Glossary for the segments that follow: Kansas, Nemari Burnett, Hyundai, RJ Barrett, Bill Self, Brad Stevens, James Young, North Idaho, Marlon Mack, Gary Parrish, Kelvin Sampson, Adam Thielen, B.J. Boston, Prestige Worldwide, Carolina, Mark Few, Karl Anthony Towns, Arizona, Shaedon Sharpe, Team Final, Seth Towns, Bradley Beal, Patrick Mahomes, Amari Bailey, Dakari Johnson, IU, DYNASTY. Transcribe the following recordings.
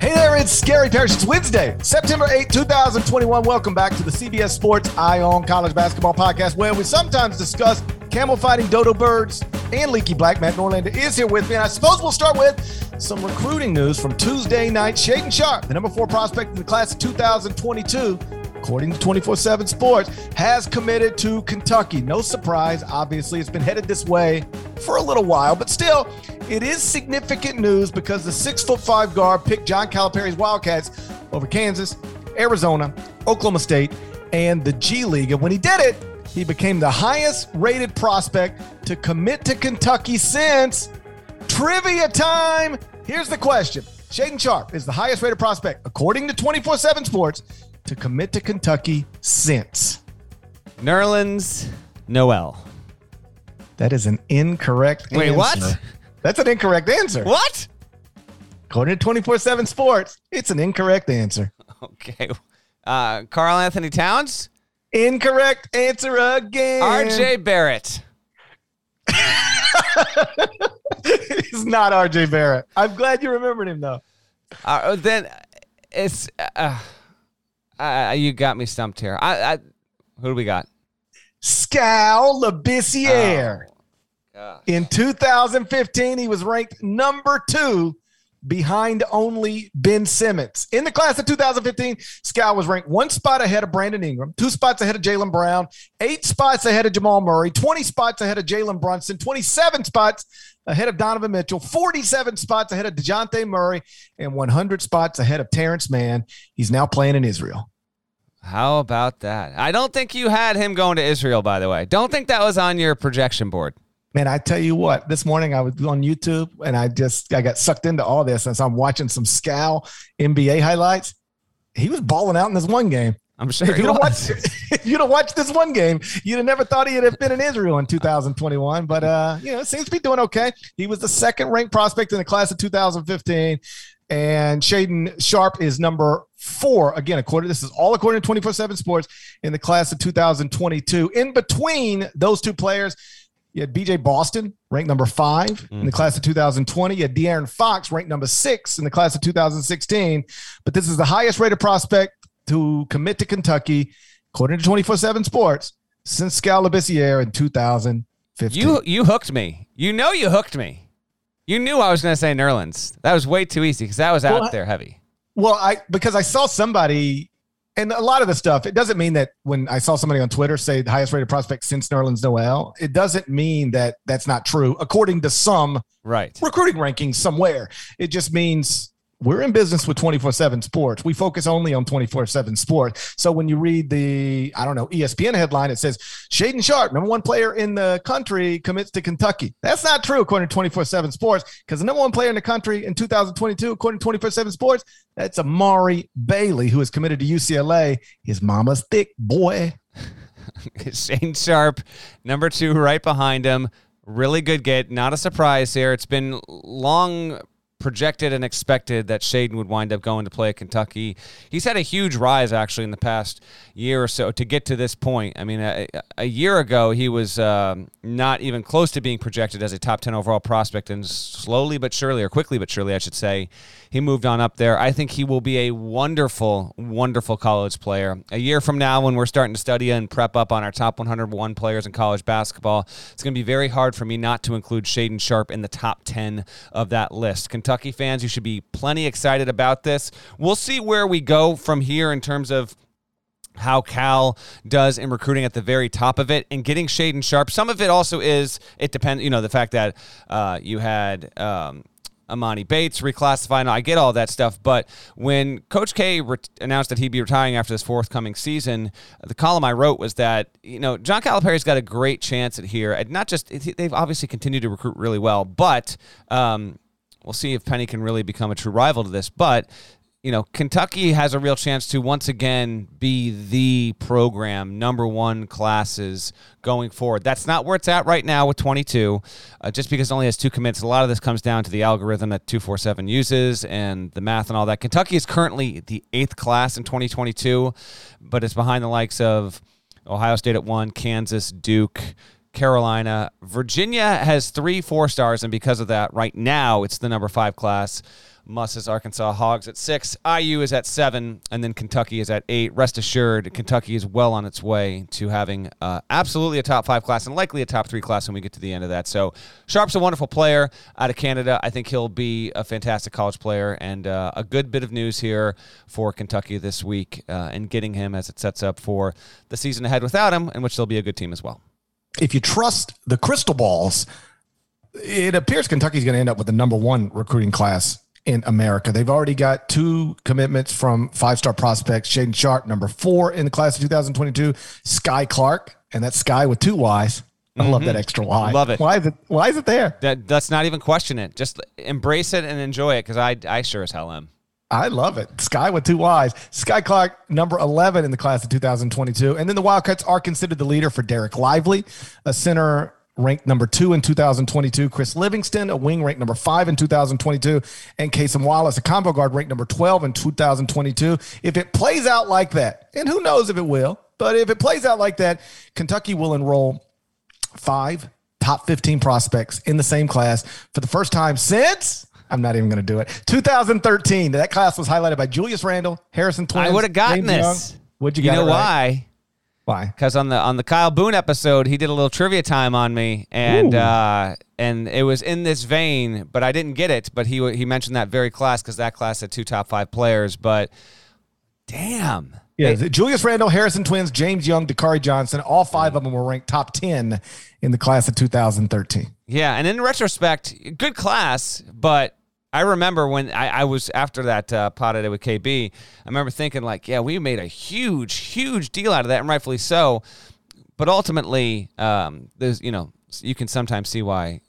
Hey there, it's Gary Parrish. It's Wednesday, September 8, 2021. Welcome back to the CBS Sports Eye on College Basketball podcast, where we sometimes discuss camel fighting, dodo birds, and leaky black. Matt Norlander is here with me, and I suppose we'll start with some recruiting news from Tuesday night. Shaedon Sharpe, the number 4 prospect in the class of 2022, according to 24/7 Sports, has committed to Kentucky. No surprise, obviously. It's been headed this way for a little while, but still, it is significant news because the 6'5" guard picked John Calipari's Wildcats over Kansas, Arizona, Oklahoma State, and the G League. And when he did it, he became the highest-rated prospect to commit to Kentucky since trivia time. Here's the question. Shaedon Sharpe is the highest-rated prospect, according to 24/7 Sports, to commit to Kentucky since Nerlens Noel. That is an incorrect answer. Wait, what? That's an incorrect answer. What? According to 24/7 Sports, it's an incorrect answer. Okay. Karl Anthony Towns? Incorrect answer again. RJ Barrett. It's not RJ Barrett. I'm glad you remembered him, though. Then it's... you got me stumped here. Who do we got? Scal Labissiere. Oh, in 2015, he was ranked number 2 behind only Ben Simmons. In the class of 2015, Scal was ranked 1 spot ahead of Brandon Ingram, 2 spots ahead of Jaylen Brown, 8 spots ahead of Jamal Murray, 20 spots ahead of Jalen Brunson, 27 spots ahead of Donovan Mitchell, 47 spots ahead of DeJounte Murray, and 100 spots ahead of Terrence Mann. He's now playing in Israel. How about that? I don't think you had him going to Israel, by the way. Don't think that was on your projection board. Man, I tell you what, this morning I was on YouTube and I got sucked into all this, and so I'm watching some Scal NBA highlights. He was balling out in this one game. I'm sure if you'd have watched this one game, you'd have never thought he'd have been in Israel in 2021. But, it seems to be doing okay. He was the 2nd-ranked prospect in the class of 2015. And Shaedon Sharpe is number 4. Again, this is all according to 24/7 Sports in the class of 2022. In between those two players, you had B.J. Boston, ranked number 5 in the class of 2020. You had De'Aaron Fox, ranked number 6 in the class of 2016. But this is the highest-rated prospect to commit to Kentucky, according to 24/7 Sports, since Scal Labissiere in 2015. You hooked me. You know you hooked me. You knew I was going to say Nerlens. That was way too easy because that was out there heavy. Well, because I saw somebody, and a lot of the stuff, it doesn't mean that when I saw somebody on Twitter say the highest-rated prospect since Nerlens Noel, it doesn't mean that that's not true, according to some recruiting rankings somewhere. It just means... we're in business with 24/7 Sports. We focus only on 24/7 Sports. So when you read the, ESPN headline, it says, Shaedon Sharpe, number 1 player in the country, commits to Kentucky. That's not true, according to 24/7 Sports, because the number 1 player in the country in 2022, according to 24/7 Sports, that's Amari Bailey, who is committed to UCLA. His mama's thick, boy. Shaedon Sharpe, number 2, right behind him. Really good get. Not a surprise here. It's been long projected and expected that Shaedon would wind up going to play at Kentucky. He's had a huge rise, actually, in the past year or so to get to this point. I mean, a year ago, he was not even close to being projected as a top 10 overall prospect, and quickly but surely, I should say, he moved on up there. I think he will be a wonderful, wonderful college player. A year from now, when we're starting to study and prep up on our top 101 players in college basketball, it's going to be very hard for me not to include Shaedon Sharpe in the top 10 of that list. Kentucky fans, you should be plenty excited about this. We'll see where we go from here in terms of how Cal does in recruiting at the very top of it and getting Shaedon Sharpe. Some of it also is, it depends, the fact that you had Amani Bates reclassified. I get all that stuff, but when Coach K announced that he'd be retiring after this forthcoming season, the column I wrote was that, John Calipari's got a great chance at here. And not just, they've obviously continued to recruit really well, but we'll see if Penny can really become a true rival to this. But, you know, Kentucky has a real chance to once again be the program, number one classes going forward. That's not where it's at right now with 22, just because it only has 2 commits. A lot of this comes down to the algorithm that 247 uses and the math and all that. Kentucky is currently the 8th class in 2022, but it's behind the likes of Ohio State at 1, Kansas, Duke, Carolina. Virginia has 3 four-stars, and because of that, right now it's the number 5 class. Muss is Arkansas Hogs at 6. IU is at 7, and then Kentucky is at 8. Rest assured, Kentucky is well on its way to having absolutely a top 5 class and likely a top 3 class when we get to the end of that. So Sharpe's a wonderful player out of Canada. I think he'll be a fantastic college player, and a good bit of news here for Kentucky this week and getting him as it sets up for the season ahead without him, in which they'll be a good team as well. If you trust the crystal balls, it appears Kentucky's going to end up with the number 1 recruiting class in America. They've already got 2 commitments from 5-star prospects. Shaedon Sharpe, number 4 in the class of 2022. Sky Clark, and that's Sky with 2 Ys. I love that extra Y. Love it. Why is it there? Let's not even question it. Just embrace it and enjoy it, because I sure as hell am. I love it. Sky with 2 Ys. Sky Clark, number 11 in the class of 2022. And then the Wildcats are considered the leader for Derek Lively, a center ranked number 2 in 2022. Chris Livingston, a wing ranked number 5 in 2022. And Kasem Wallace, a combo guard ranked number 12 in 2022. If it plays out like that, and who knows if it will, but if it plays out like that, Kentucky will enroll 5 top 15 prospects in the same class for the first time since... I'm not even going to do it. 2013, that class was highlighted by Julius Randle, Harrison Twins. I would have gotten this. Would you know why? Why? Because on the Kyle Boone episode, he did a little trivia time on me, and it was in this vein, but I didn't get it. But he mentioned that very class, because that class had 2 top 5 players. But damn. Yeah, Julius Randle, Harrison Twins, James Young, Dakari Johnson, all 5 of them were ranked top 10 in the class of 2013. Yeah, and in retrospect, good class, but I remember when I was after that pot today with KB, I remember thinking, like, yeah, we made a huge, huge deal out of that, and rightfully so. But ultimately, there's, you know, you can sometimes see why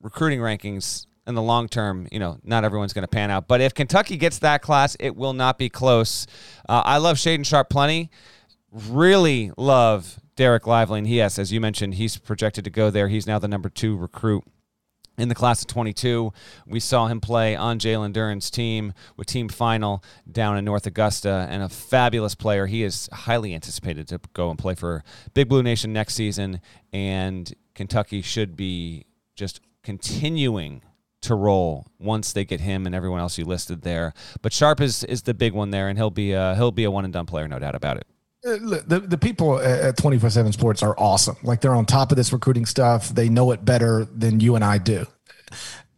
recruiting rankings in the long term, you know, not everyone's going to pan out. But if Kentucky gets that class, it will not be close. I love Shaedon Sharpe plenty. Really love Derek Lively. And yes, as you mentioned, he's projected to go there. He's now the number 2 recruit in the class of 22. We saw him play on Jalen Duran's team with team final down in North Augusta, and a fabulous player. He is highly anticipated to go and play for Big Blue Nation next season, and Kentucky should be just continuing to roll once they get him and everyone else you listed there. But Sharpe is the big one there, and he'll be a one-and-done player, no doubt about it. The people at 24/7 Sports are awesome. Like, they're on top of this recruiting stuff. They know it better than you and I do.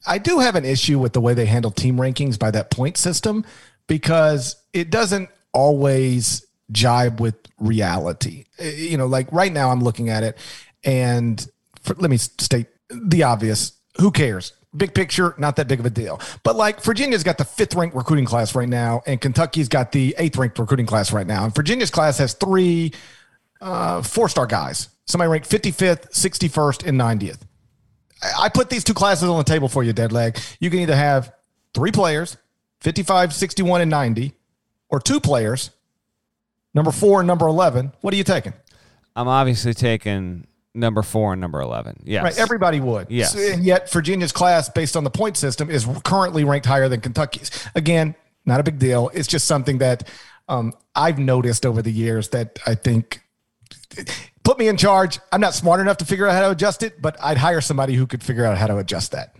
I do have an issue with the way they handle team rankings by that point system, because it doesn't always jibe with reality. You know, like right now I'm looking at it, and let me state the obvious. Who cares? Big picture, not that big of a deal. But, like, Virginia's got the 5th-ranked recruiting class right now, and Kentucky's got the 8th-ranked recruiting class right now. And Virginia's class has 3 four-star guys. Somebody ranked 55th, 61st, and 90th. I put these 2 classes on the table for you, Deadleg. You can either have 3 players, 55, 61, and 90, or 2 players, number 4 and number 11. What are you taking? I'm obviously taking number 4 and number 11. Yes. Right. Everybody would. Yes. So, and yet Virginia's class, based on the point system, is currently ranked higher than Kentucky's. Again, not a big deal. It's just something that I've noticed over the years that I think put me in charge. I'm not smart enough to figure out how to adjust it, but I'd hire somebody who could figure out how to adjust that.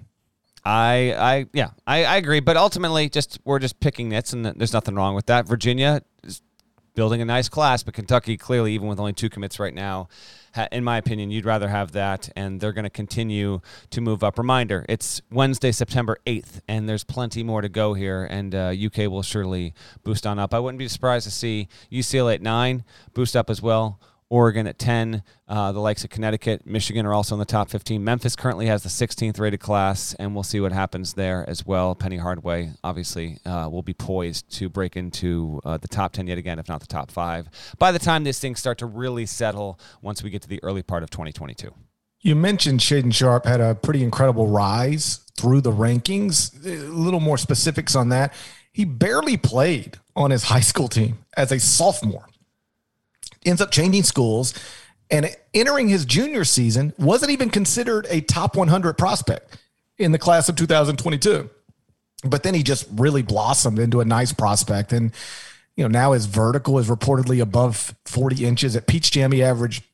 I agree. But ultimately, we're just picking nits, and there's nothing wrong with that. Virginia is building a nice class, but Kentucky, clearly, even with only 2 commits right now, in my opinion, you'd rather have that, and they're going to continue to move up. Reminder, it's Wednesday, September 8th, and there's plenty more to go here, and UK will surely boost on up. I wouldn't be surprised to see UCLA at 9 boost up as well, Oregon at 10. The likes of Connecticut, Michigan are also in the top 15. Memphis currently has the 16th rated class, and we'll see what happens there as well. Penny Hardaway, obviously, will be poised to break into the top 10 yet again, if not the top 5, by the time these things start to really settle once we get to the early part of 2022. You mentioned Shaedon Sharpe had a pretty incredible rise through the rankings. A little more specifics on that. He barely played on his high school team as a sophomore. Ends up changing schools, and entering his junior season, wasn't even considered a top 100 prospect in the class of 2022. But then he just really blossomed into a nice prospect. And, you know, now his vertical is reportedly above 40 inches. At Peach Jam, he averaged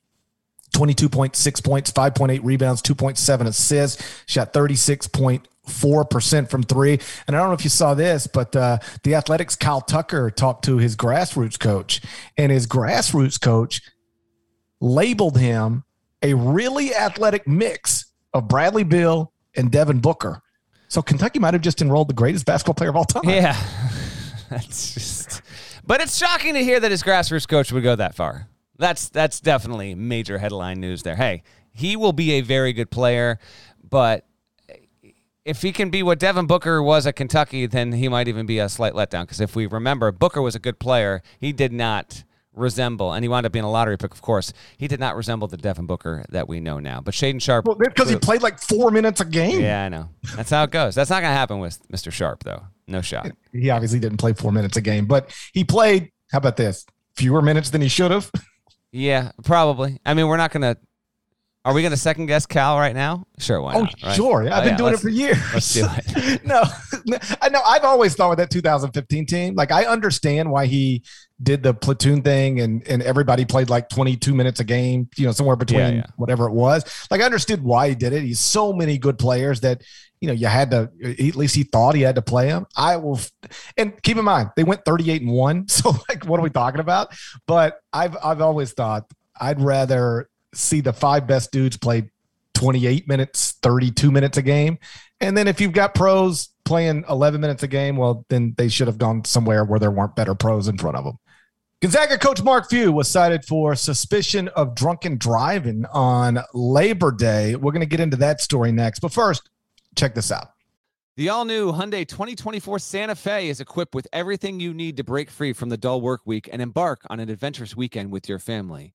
22.6 points, 5.8 rebounds, 2.7 assists, shot 36.4% from three. And I don't know if you saw this, but the Athletics' Kyle Tucker talked to his grassroots coach, and his grassroots coach labeled him a really athletic mix of Bradley Beal and Devin Booker. So Kentucky might have just enrolled the greatest basketball player of all time. Yeah, that's just. But it's shocking to hear that his grassroots coach would go that far. That's definitely major headline news there. Hey, he will be a very good player, but if he can be what Devin Booker was at Kentucky, then he might even be a slight letdown. Because if we remember, Booker was a good player. He did not resemble, and he wound up being a lottery pick, of course. He did not resemble the Devin Booker that we know now. But Shaedon Sharpe... Well, because he played like 4 minutes a game. Yeah, I know. That's how it goes. That's not going to happen with Mr. Sharpe, though. No shot. He obviously didn't play 4 minutes a game, but he played, how about this, fewer minutes than he should have? Yeah, probably. I mean, we're not going to... Are we going to second-guess Cal right now? Sure, why not? Right? Sure. I've been doing it for years. Let's do it. No, I've always thought with that 2015 team, like, I understand why he did the platoon thing and everybody played like 22 minutes a game, you know, somewhere between whatever it was. Like, I understood why he did it. He's so many good players that, you know, you had to, at least he thought he had to play them. And keep in mind, they went 38-1. So, like, what are we talking about? But I've always thought I'd rather see the five best dudes play 28 minutes, 32 minutes a game. And then if you've got pros playing 11 minutes a game, well, then they should have gone somewhere where there weren't better pros in front of them. Gonzaga coach Mark Few was cited for suspicion of drunken driving on Labor Day. We're going to get into that story next. But first, check this out. The all-new Hyundai 2024 Santa Fe is equipped with everything you need to break free from the dull work week and embark on an adventurous weekend with your family.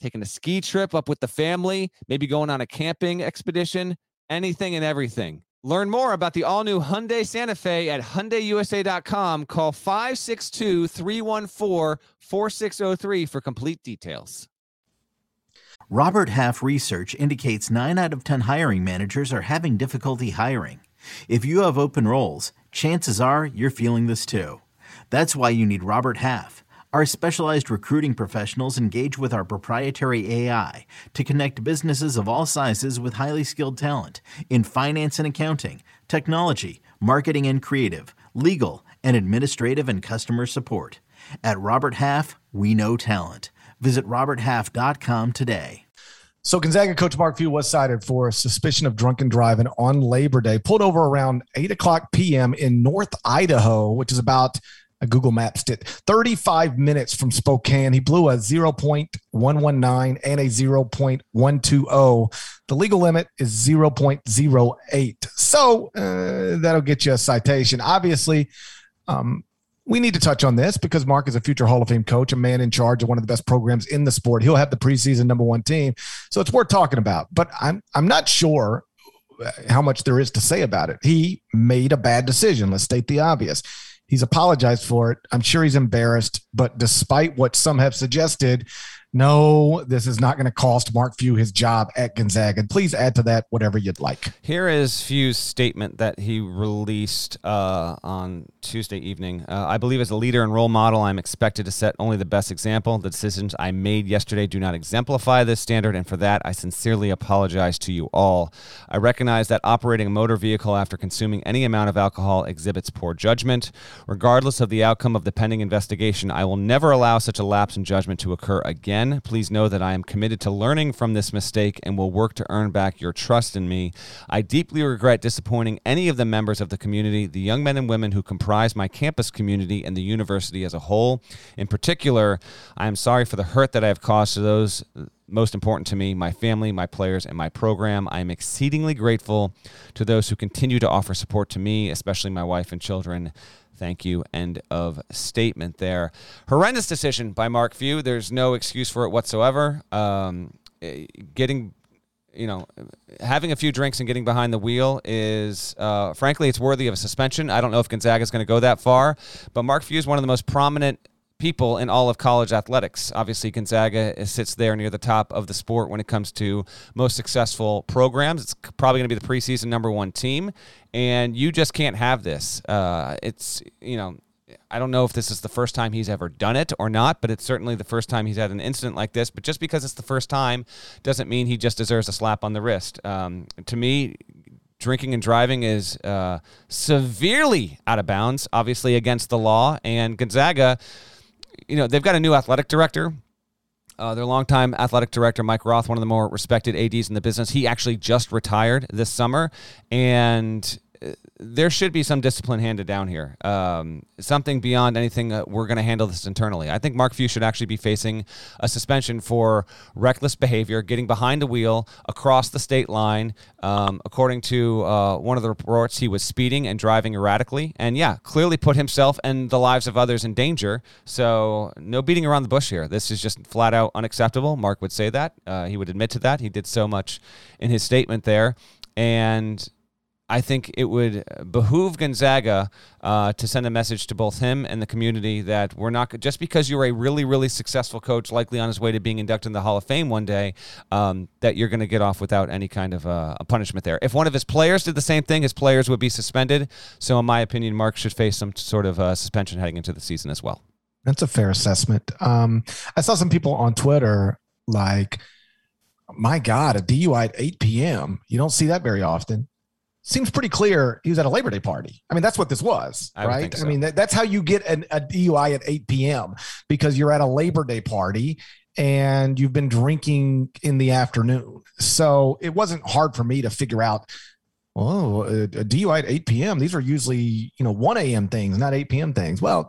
taking a ski trip up with the family, maybe going on a camping expedition, anything and everything. Learn more about the all-new Hyundai Santa Fe at HyundaiUSA.com. Call 562-314-4603 for complete details. Robert Half research indicates 9 out of 10 hiring managers are having difficulty hiring. If you have open roles, chances are you're feeling this too. That's why you need Robert Half. Our specialized recruiting professionals engage with our proprietary AI to connect businesses of all sizes with highly skilled talent in finance and accounting, technology, marketing and creative, legal, and administrative and customer support. At Robert Half, we know talent. Visit roberthalf.com today. So Gonzaga coach Mark Few was cited for suspicion of drunken driving on Labor Day, pulled over around 8 o'clock p.m. in North Idaho, which is about... Google Maps it 35 minutes from Spokane. He blew a 0.119 and a 0.120. The legal limit is 0.08. So that'll get you a citation. Obviously, we need to touch on this because Mark is a future Hall of Fame coach, a man in charge of one of the best programs in the sport. He'll have the preseason #1 team. So it's worth talking about, but I'm not sure how much there is to say about it. He made a bad decision. Let's state the obvious. He's apologized for it. I'm sure he's embarrassed, but despite what some have suggested, no, this is not going to cost Mark Few his job at Gonzaga. And please add to that whatever you'd like. Here is Few's statement that he released on Tuesday evening. I believe as a leader and role model, I'm expected to set only the best example. The decisions I made yesterday do not exemplify this standard, and for that, I sincerely apologize to you all. I recognize that operating a motor vehicle after consuming any amount of alcohol exhibits poor judgment. Regardless of the outcome of the pending investigation, I will never allow such a lapse in judgment to occur again. again. Please know that I am committed to learning from this mistake and will work to earn back your trust in me. I deeply regret disappointing any of the members of the community, the young men and women who comprise my campus community and the university as a whole. In particular, I am sorry for the hurt that I have caused to those most important to me, my family, my players, and my program. I am exceedingly grateful to those who continue to offer support to me, especially my wife and children. Thank you. End of statement there. Horrendous decision by Mark Few. There's no excuse for it whatsoever. Getting, having a few drinks and getting behind the wheel is, frankly, it's worthy of a suspension. I don't know if Gonzaga is going to go that far, but Mark Few is one of the most prominent people in all of college athletics. Obviously, Gonzaga sits there near the top of the sport when it comes to most successful programs. It's probably going to be the preseason number 1 team, and you just can't have this. I don't know if this is the first time he's ever done it or not, but it's certainly the first time he's had an incident like this. But just because it's the first time doesn't mean he just deserves a slap on the wrist. To me, drinking and driving is severely out of bounds, obviously against the law, and Gonzaga, they've got a new athletic director. Their longtime athletic director, Mike Roth, one of the more respected ADs in the business. He actually just retired this summer, and there should be some discipline handed down here. Something beyond anything, we're going to handle this internally. I think Mark Few should actually be facing a suspension for reckless behavior, getting behind the wheel across the state line. According to one of the reports, he was speeding and driving erratically. And yeah, clearly put himself and the lives of others in danger. So no beating around the bush here. This is just flat out unacceptable. Mark would say that. He would admit to that. He did so much in his statement there. And I think it would behoove Gonzaga to send a message to both him and the community that we're not, just because you're a really, really successful coach, likely on his way to being inducted in the Hall of Fame one day, that you're going to get off without any kind of a punishment there. If one of his players did the same thing, his players would be suspended. So in my opinion, Mark should face some sort of suspension heading into the season as well. That's a fair assessment. I saw some people on Twitter like, my God, a DUI at 8 p.m. You don't see that very often. Seems pretty clear he was at a Labor Day party. I mean, that's what this was, right? So. I mean, that's how you get a DUI at 8 p.m. because you're at a Labor Day party and you've been drinking in the afternoon. So it wasn't hard for me to figure out, a DUI at 8 p.m. These are usually, 1 a.m. things, not 8 p.m. things. Well,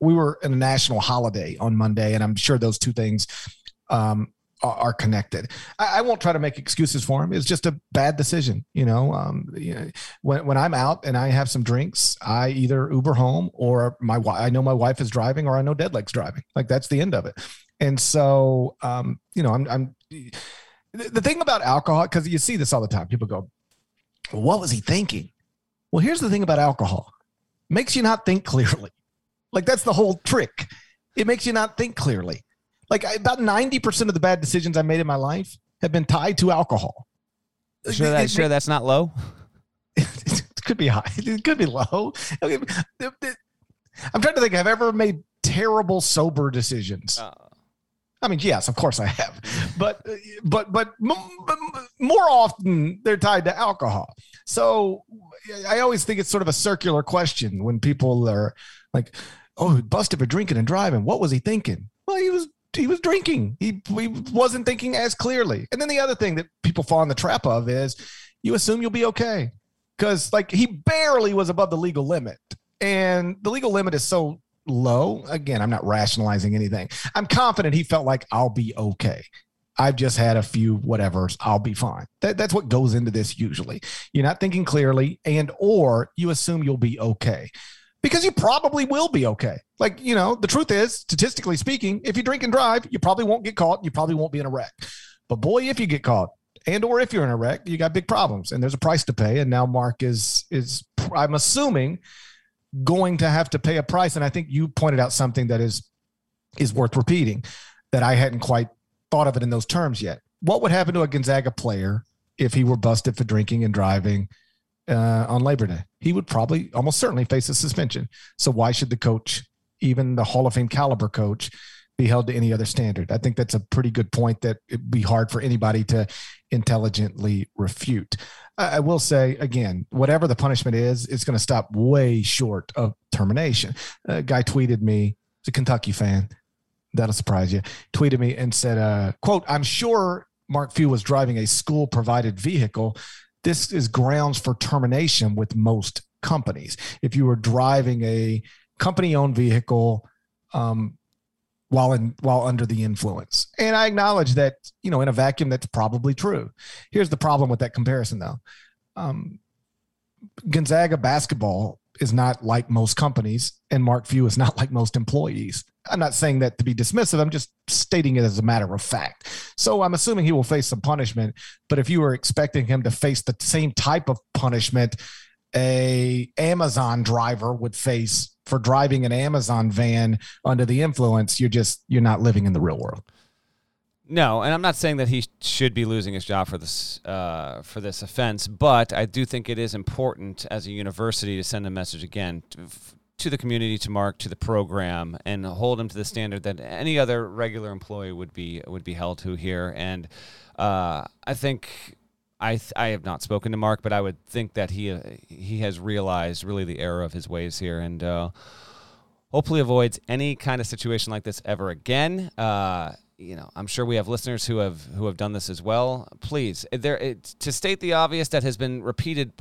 we were in a national holiday on Monday, and I'm sure those two things are connected. I won't try to make excuses for him. It's just a bad decision. When I'm out and I have some drinks, I either Uber home or I know my wife is driving, or I know Deadleg's driving. Like, that's the end of it. And so, I'm the thing about alcohol, because you see this all the time. People go, well, what was he thinking? Well, here's the thing about alcohol. Makes you not think clearly. Like, that's the whole trick. It makes you not think clearly. Like, about 90% of the bad decisions I made in my life have been tied to alcohol. Sure that's not low? It could be high. It could be low. I'm trying to think. Have I ever made terrible sober decisions? I mean, yes, of course I have. But more often they're tied to alcohol. So I always think it's sort of a circular question when people are like, oh, he busted for drinking and driving. What was he thinking? Well, he was drinking. He wasn't thinking as clearly. And then the other thing that people fall in the trap of is you assume you'll be okay. Because, he barely was above the legal limit. And the legal limit is so low. Again, I'm not rationalizing anything. I'm confident he felt like, I'll be okay. I've just had a few whatevers. I'll be fine. That's what goes into this usually. You're not thinking clearly, and or you assume you'll be okay. Because you probably will be okay. The truth is, statistically speaking, if you drink and drive, you probably won't get caught. You probably won't be in a wreck. But boy, if you get caught and or if you're in a wreck, you got big problems. And there's a price to pay. And now Mark is I'm assuming, going to have to pay a price. And I think you pointed out something that is worth repeating, that I hadn't quite thought of it in those terms yet. What would happen to a Gonzaga player if he were busted for drinking and driving on Labor Day? He would probably almost certainly face a suspension. So why should the coach, even the Hall of Fame caliber coach, be held to any other standard? I think that's a pretty good point that it'd be hard for anybody to intelligently refute. I will say, again, whatever the punishment is, it's going to stop way short of termination. A guy tweeted me, he's a Kentucky fan. That'll surprise you. Tweeted me and said, quote, "I'm sure Mark Few was driving a school-provided vehicle. This is grounds for termination with most companies. If you were driving a company-owned vehicle while under the influence." And I acknowledge that, you know, in a vacuum, that's probably true. Here's the problem with that comparison, though. Gonzaga basketball is not like most companies, and Mark Few is not like most employees. I'm not saying that to be dismissive. I'm just stating it as a matter of fact. So I'm assuming he will face some punishment, but if you were expecting him to face the same type of punishment a Amazon driver would face for driving an Amazon van under the influence, you're not living in the real world. No, and I'm not saying that he should be losing his job for this offense, but I do think it is important as a university to send a message again to the community, to Mark, to the program, and hold him to the standard that any other regular employee would be held to here. And I have not spoken to Mark, but I would think that he has realized really the error of his ways here, and hopefully avoids any kind of situation like this ever again. You know, I'm sure we have listeners who have done this as well. Please, to state the obvious that has been repeated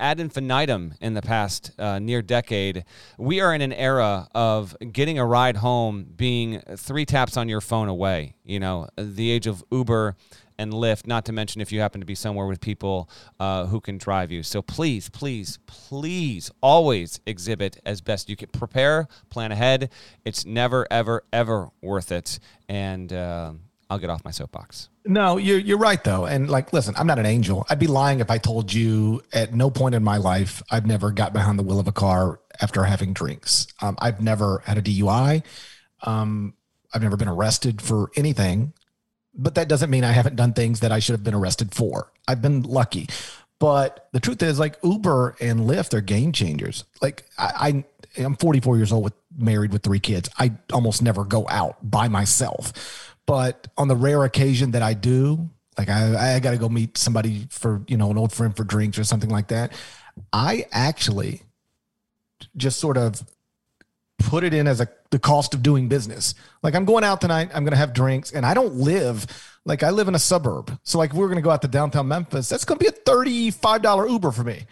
ad infinitum in the past near decade, we are in an era of getting a ride home being 3 taps on your phone away. You know, the age of Uber and Lyft, not to mention if you happen to be somewhere with people who can drive you. So please, please, please always exhibit as best you can. Prepare, plan ahead. It's never, ever, ever worth it. And I'll get off my soapbox. No, you're right, though. And, like, listen, I'm not an angel. I'd be lying if I told you at no point in my life I've never got behind the wheel of a car after having drinks. I've never had a DUI. I've never been arrested for anything. But that doesn't mean I haven't done things that I should have been arrested for. I've been lucky. But the truth is, like, Uber and Lyft are game changers. Like, I'm 44 years old, married with 3 kids. I almost never go out by myself. But on the rare occasion that I do, like, I got to go meet somebody for, you know, an old friend for drinks or something like that, I actually just sort of put it in as the cost of doing business. Like, I'm going out tonight, I'm going to have drinks, and I don't live, like, I live in a suburb. So, like, if we're going to go out to downtown Memphis, that's going to be a $35 Uber for me.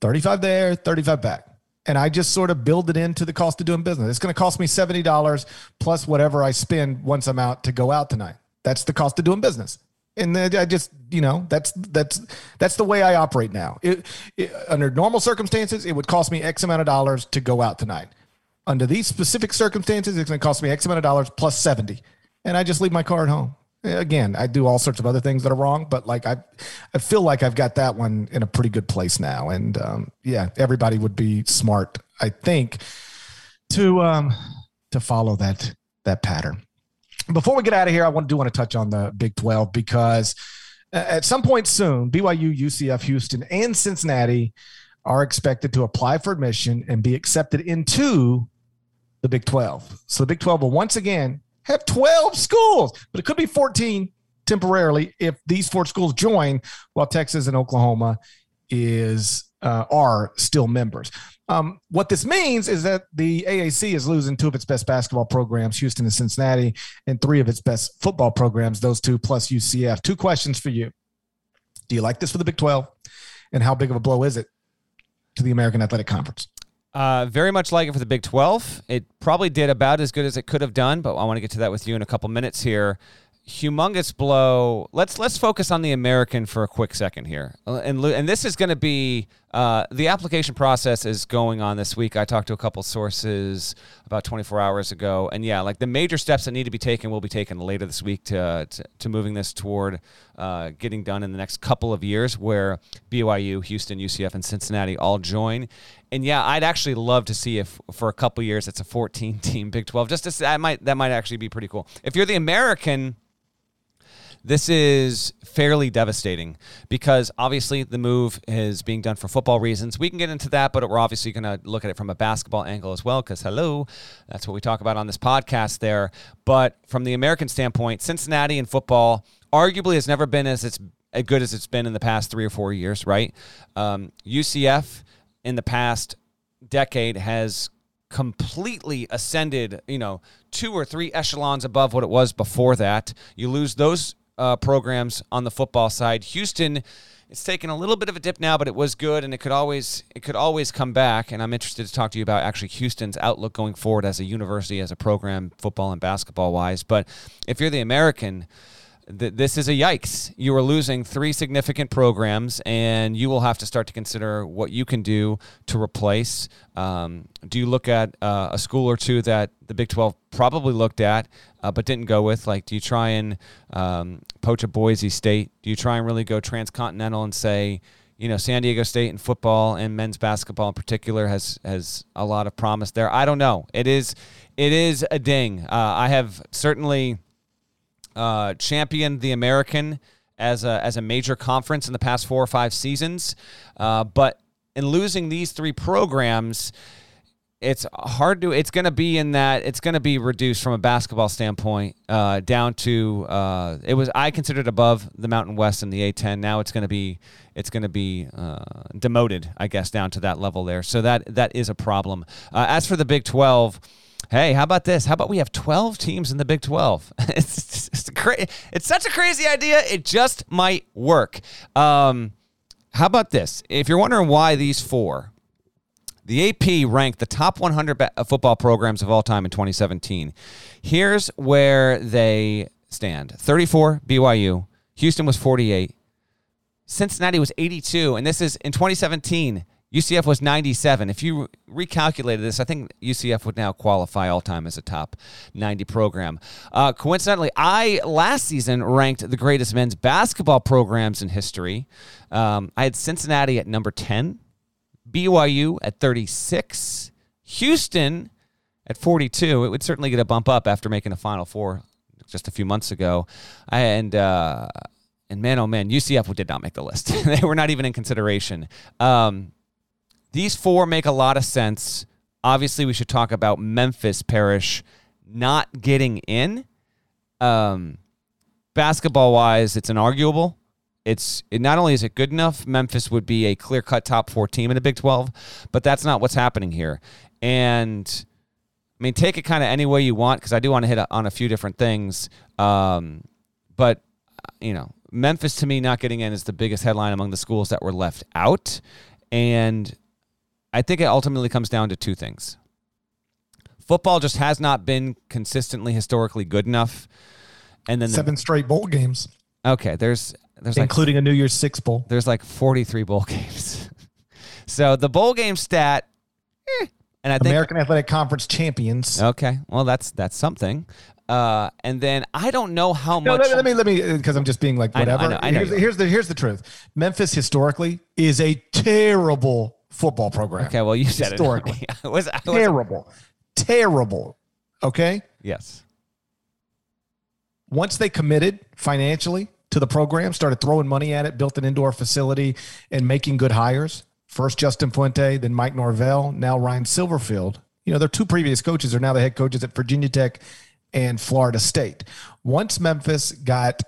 $35 there, $35 back. And I just sort of build it into the cost of doing business. It's going to cost me $70 plus whatever I spend once I'm out to go out tonight. That's the cost of doing business. And then I just, you know, that's the way I operate now. Under normal circumstances, it would cost me X amount of dollars to go out tonight. Under these specific circumstances, it's going to cost me X amount of dollars plus 70. And I just leave my car at home. Again, I do all sorts of other things that are wrong, but, like, I feel like I've got that one in a pretty good place now. And yeah, everybody would be smart, I think, to follow that pattern. Before we get out of here, I want to touch on the Big 12 because at some point soon, BYU, UCF, Houston, and Cincinnati are expected to apply for admission and be accepted into the Big 12. So the Big 12 will once again have 12 schools, but it could be 14 temporarily if these 4 schools join, while Texas and Oklahoma are still members. What this means is that the AAC is losing 2 of its best basketball programs, Houston and Cincinnati, and 3 of its best football programs, those 2 plus UCF. 2 questions for you. Do you like this for the Big 12? And how big of a blow is it to the American Athletic Conference? Very much like it for the Big 12. It probably did about as good as it could have done, but I want to get to that with you in a couple minutes here. Humongous blow. Let's focus on the American for a quick second here. And this is going to be the application process is going on this week. I talked to a couple sources about 24 hours ago, and yeah, like, the major steps that need to be taken will be taken later this week to moving this toward getting done in the next couple of years, where BYU, Houston, UCF, and Cincinnati all join. And yeah, I'd actually love to see if for a couple years it's a 14-team Big 12. Just to see, that might actually be pretty cool. If you're the American, this is fairly devastating because obviously the move is being done for football reasons. We can get into that, but we're obviously going to look at it from a basketball angle as well because, hello, that's what we talk about on this podcast there. But from the American standpoint, Cincinnati in football arguably has never been as good as it's been in the past 3 or 4 years, right? UCF in the past decade has completely ascended, you know, two or three echelons above what it was before that. You lose those programs on the football side. Houston, it's taken a little bit of a dip now, but it was good, and it could always come back. And I'm interested to talk to you about actually Houston's outlook going forward as a university, as a program, football and basketball wise. But if you're the American, this is a yikes. You are losing three significant programs, and you will have to start to consider what you can do to replace. Do you look at a school or two that the Big 12 probably looked at but didn't go with? Like, do you try and poach a Boise State? Do you try and really go transcontinental and say, you know, San Diego State in football and men's basketball in particular has a lot of promise there? I don't know. It is a ding. I have certainly championed the American as a major conference in the past 4 or 5 seasons. But in losing these three programs, it's going to be reduced from a basketball standpoint down to I considered above the Mountain West in the A-10. Now it's going to be demoted, I guess, down to that level there. So that is a problem. As for the Big 12, hey, how about this? How about we have 12 teams in the Big 12? It's such a crazy idea. It just might work. How about this? If you're wondering why these four, the AP ranked the top 100 football programs of all time in 2017. Here's where they stand. 34, BYU. Houston was 48. Cincinnati was 82. And this is in 2017. UCF was 97. If you recalculated this, I think UCF would now qualify all-time as a top 90 program. Coincidentally, I last season ranked the greatest men's basketball programs in history. I had Cincinnati at number 10, BYU at 36, Houston at 42. It would certainly get a bump up after making a Final Four just a few months ago. And man, oh man, UCF did not make the list. They were not even in consideration. These four make a lot of sense. Obviously, we should talk about Memphis Parish not getting in. Basketball-wise, it's inarguable. Not only is it good enough, Memphis would be a clear-cut top 4 team in the Big 12, but that's not what's happening here. And, I mean, take it kind of any way you want, because I do want to hit on a few different things. But, you know, Memphis, to me, not getting in is the biggest headline among the schools that were left out. And I think it ultimately comes down to two things. Football just has not been consistently historically good enough. And then 7 straight bowl games. Okay, there's including a New Year's Six bowl. There's like 43 bowl games. So the bowl game stat, and I think American Athletic Conference champions. Okay, well that's something. And then I don't know how much. No, let me, because I'm just being like whatever. I know. Here's the truth. Memphis historically is a terrible football program. Okay, well you said historically it. Terrible. Okay. Yes. Once they committed financially to the program, started throwing money at it, built an indoor facility, and making good hires. First Justin Fuente, then Mike Norvell, now Ryan Silverfield. You know, their two previous coaches are now the head coaches at Virginia Tech and Florida State. Once Memphis got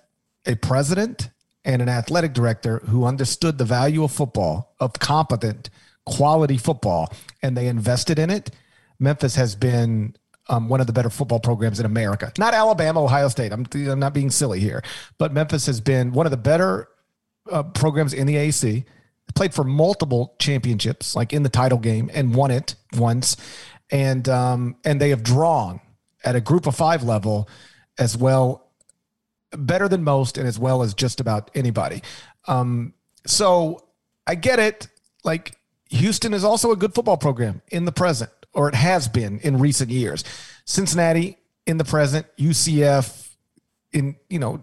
a president and an athletic director who understood the value of football, of competent, quality football, and they invested in it, Memphis has been one of the better football programs in America. Not Alabama, Ohio State. I'm not being silly here. But Memphis has been one of the better programs in the AAC. Played for multiple championships, like in the title game, and won it once. And they have drawn at a Group of 5 level as well, better than most, and as well as just about anybody. So I get it. Like, Houston is also a good football program in the present, or it has been in recent years. Cincinnati in the present, UCF in, you know,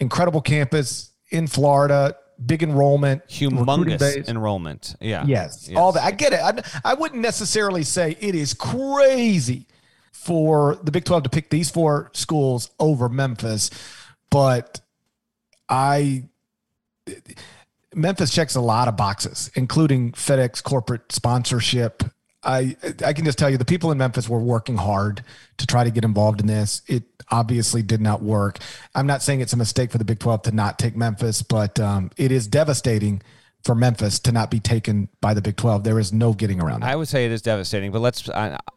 incredible campus in Florida, big enrollment, humongous enrollment. Yeah. Yes. All that. I get it. I wouldn't necessarily say it is crazy for the Big 12 to pick these 4 schools over Memphis, but Memphis checks a lot of boxes, including FedEx corporate sponsorship. I can just tell you the people in Memphis were working hard to try to get involved in this. It obviously did not work. I'm not saying it's a mistake for the Big 12 to not take Memphis, but it is devastating for Memphis to not be taken by the Big 12. There is no getting around it. I would say it is devastating, but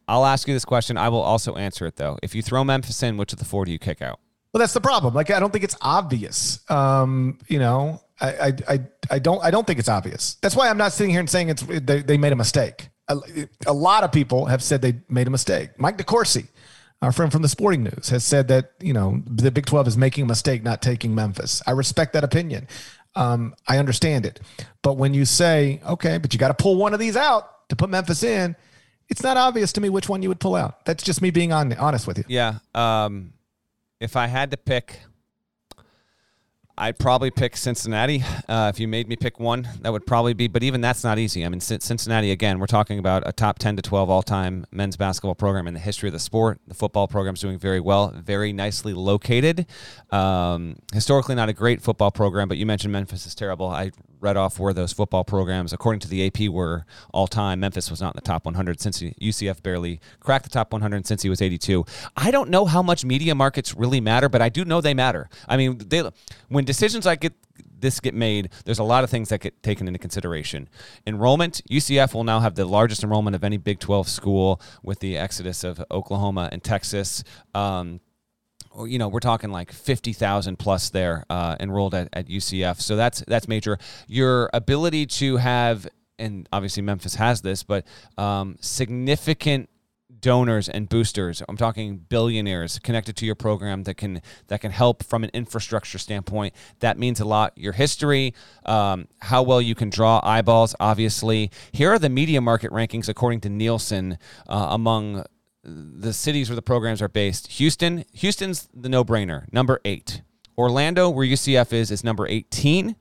I'll ask you this question. I will also answer it, though. If you throw Memphis in, which of the four do you kick out? Well, that's the problem. Like, I don't think it's obvious. I don't think it's obvious. That's why I'm not sitting here and saying they made a mistake. A lot of people have said they made a mistake. Mike DeCourcy, our friend from the Sporting News, has said that, the Big 12 is making a mistake not taking Memphis. I respect that opinion. I understand it. But when you say, okay, but you got to pull one of these out to put Memphis in, it's not obvious to me which one you would pull out. That's just me being honest with you. Yeah. If I had to pick, I'd probably pick Cincinnati. If you made me pick one, that would probably be, but even that's not easy. I mean, Cincinnati, again, we're talking about a top 10 to 12 all-time men's basketball program in the history of the sport. The football program's doing very well, very nicely located. Historically, not a great football program, but you mentioned Memphis is terrible. I read off where those football programs, according to the AP, were all-time. Memphis was not in the top 100. Cincy, UCF barely cracked the top 100, and Cincy was 82. I don't know how much media markets really matter, but I do know they matter. I mean, when decisions like this get made, there's a lot of things that get taken into consideration. Enrollment, UCF will now have the largest enrollment of any Big 12 school with the exodus of Oklahoma and Texas. We're talking like 50,000 plus there enrolled at UCF. So that's major. Your ability to have, and obviously Memphis has this, but significant donors and boosters, I'm talking billionaires connected to your program that can help from an infrastructure standpoint. That means a lot. Your history, how well you can draw eyeballs, obviously. Here are the media market rankings according to Nielsen among the cities where the programs are based. Houston's the no-brainer, number 8. Orlando, where UCF is number 18.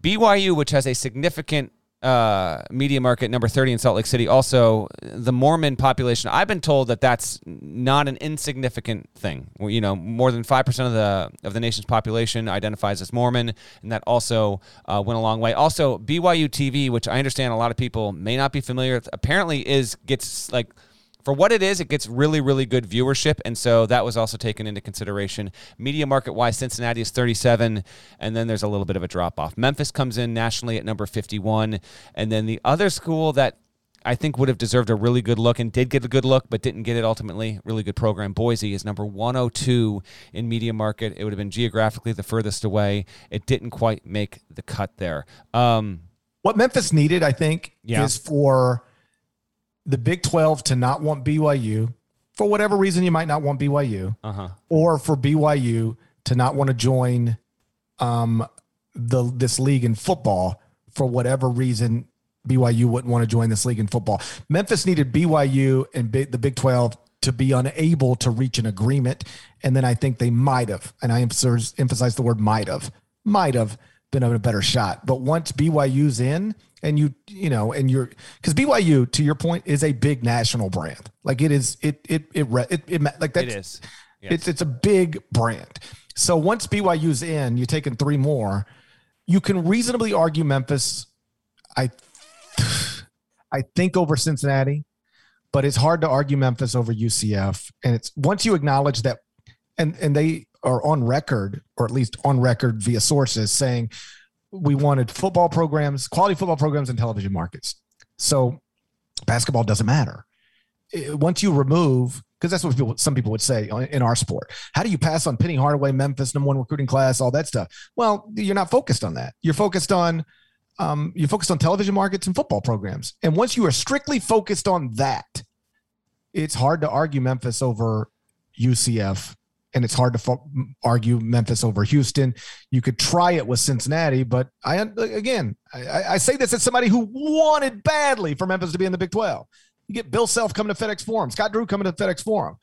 BYU, which has a significant media market, number 30 in Salt Lake City. Also, the Mormon population, I've been told that's not an insignificant thing. More than 5% of the nation's population identifies as Mormon, and that also went a long way. Also, BYU TV, which I understand a lot of people may not be familiar with, apparently gets like, for what it is, it gets really, really good viewership, and so that was also taken into consideration. Media market-wise, Cincinnati is 37, and then there's a little bit of a drop-off. Memphis comes in nationally at number 51, and then the other school that I think would have deserved a really good look and did get a good look but didn't get it ultimately, really good program, Boise is number 102 in media market. It would have been geographically the furthest away. It didn't quite make the cut there. What Memphis needed, I think, is for the Big 12 to not want BYU, for whatever reason you might not want BYU, or for BYU to not want to join this league in football, for whatever reason BYU wouldn't want to join this league in football. Memphis needed BYU and the Big 12 to be unable to reach an agreement, and then I think they might have, and I emphasize the word might have, been a better shot. But once BYU's in, and you're, because BYU, to your point, is a big national brand. Like it is. Yes. It's a big brand. So once BYU's in, you're taking 3 more. You can reasonably argue Memphis, I think, over Cincinnati, but it's hard to argue Memphis over UCF. And it's once you acknowledge that, and they are on record, or at least on record via sources, saying we wanted football programs, quality football programs, and television markets. So basketball doesn't matter. Once you remove, because that's what some people would say in our sport. How do you pass on Penny Hardaway, Memphis, number 1 recruiting class, all that stuff? Well, you're not focused on that. You're focused on television markets and football programs. And once you are strictly focused on that, it's hard to argue Memphis over UCF. And it's hard to argue Memphis over Houston. You could try it with Cincinnati, but I say this as somebody who wanted badly for Memphis to be in the Big 12. You get Bill Self coming to FedEx Forum, Scott Drew coming to FedEx Forum.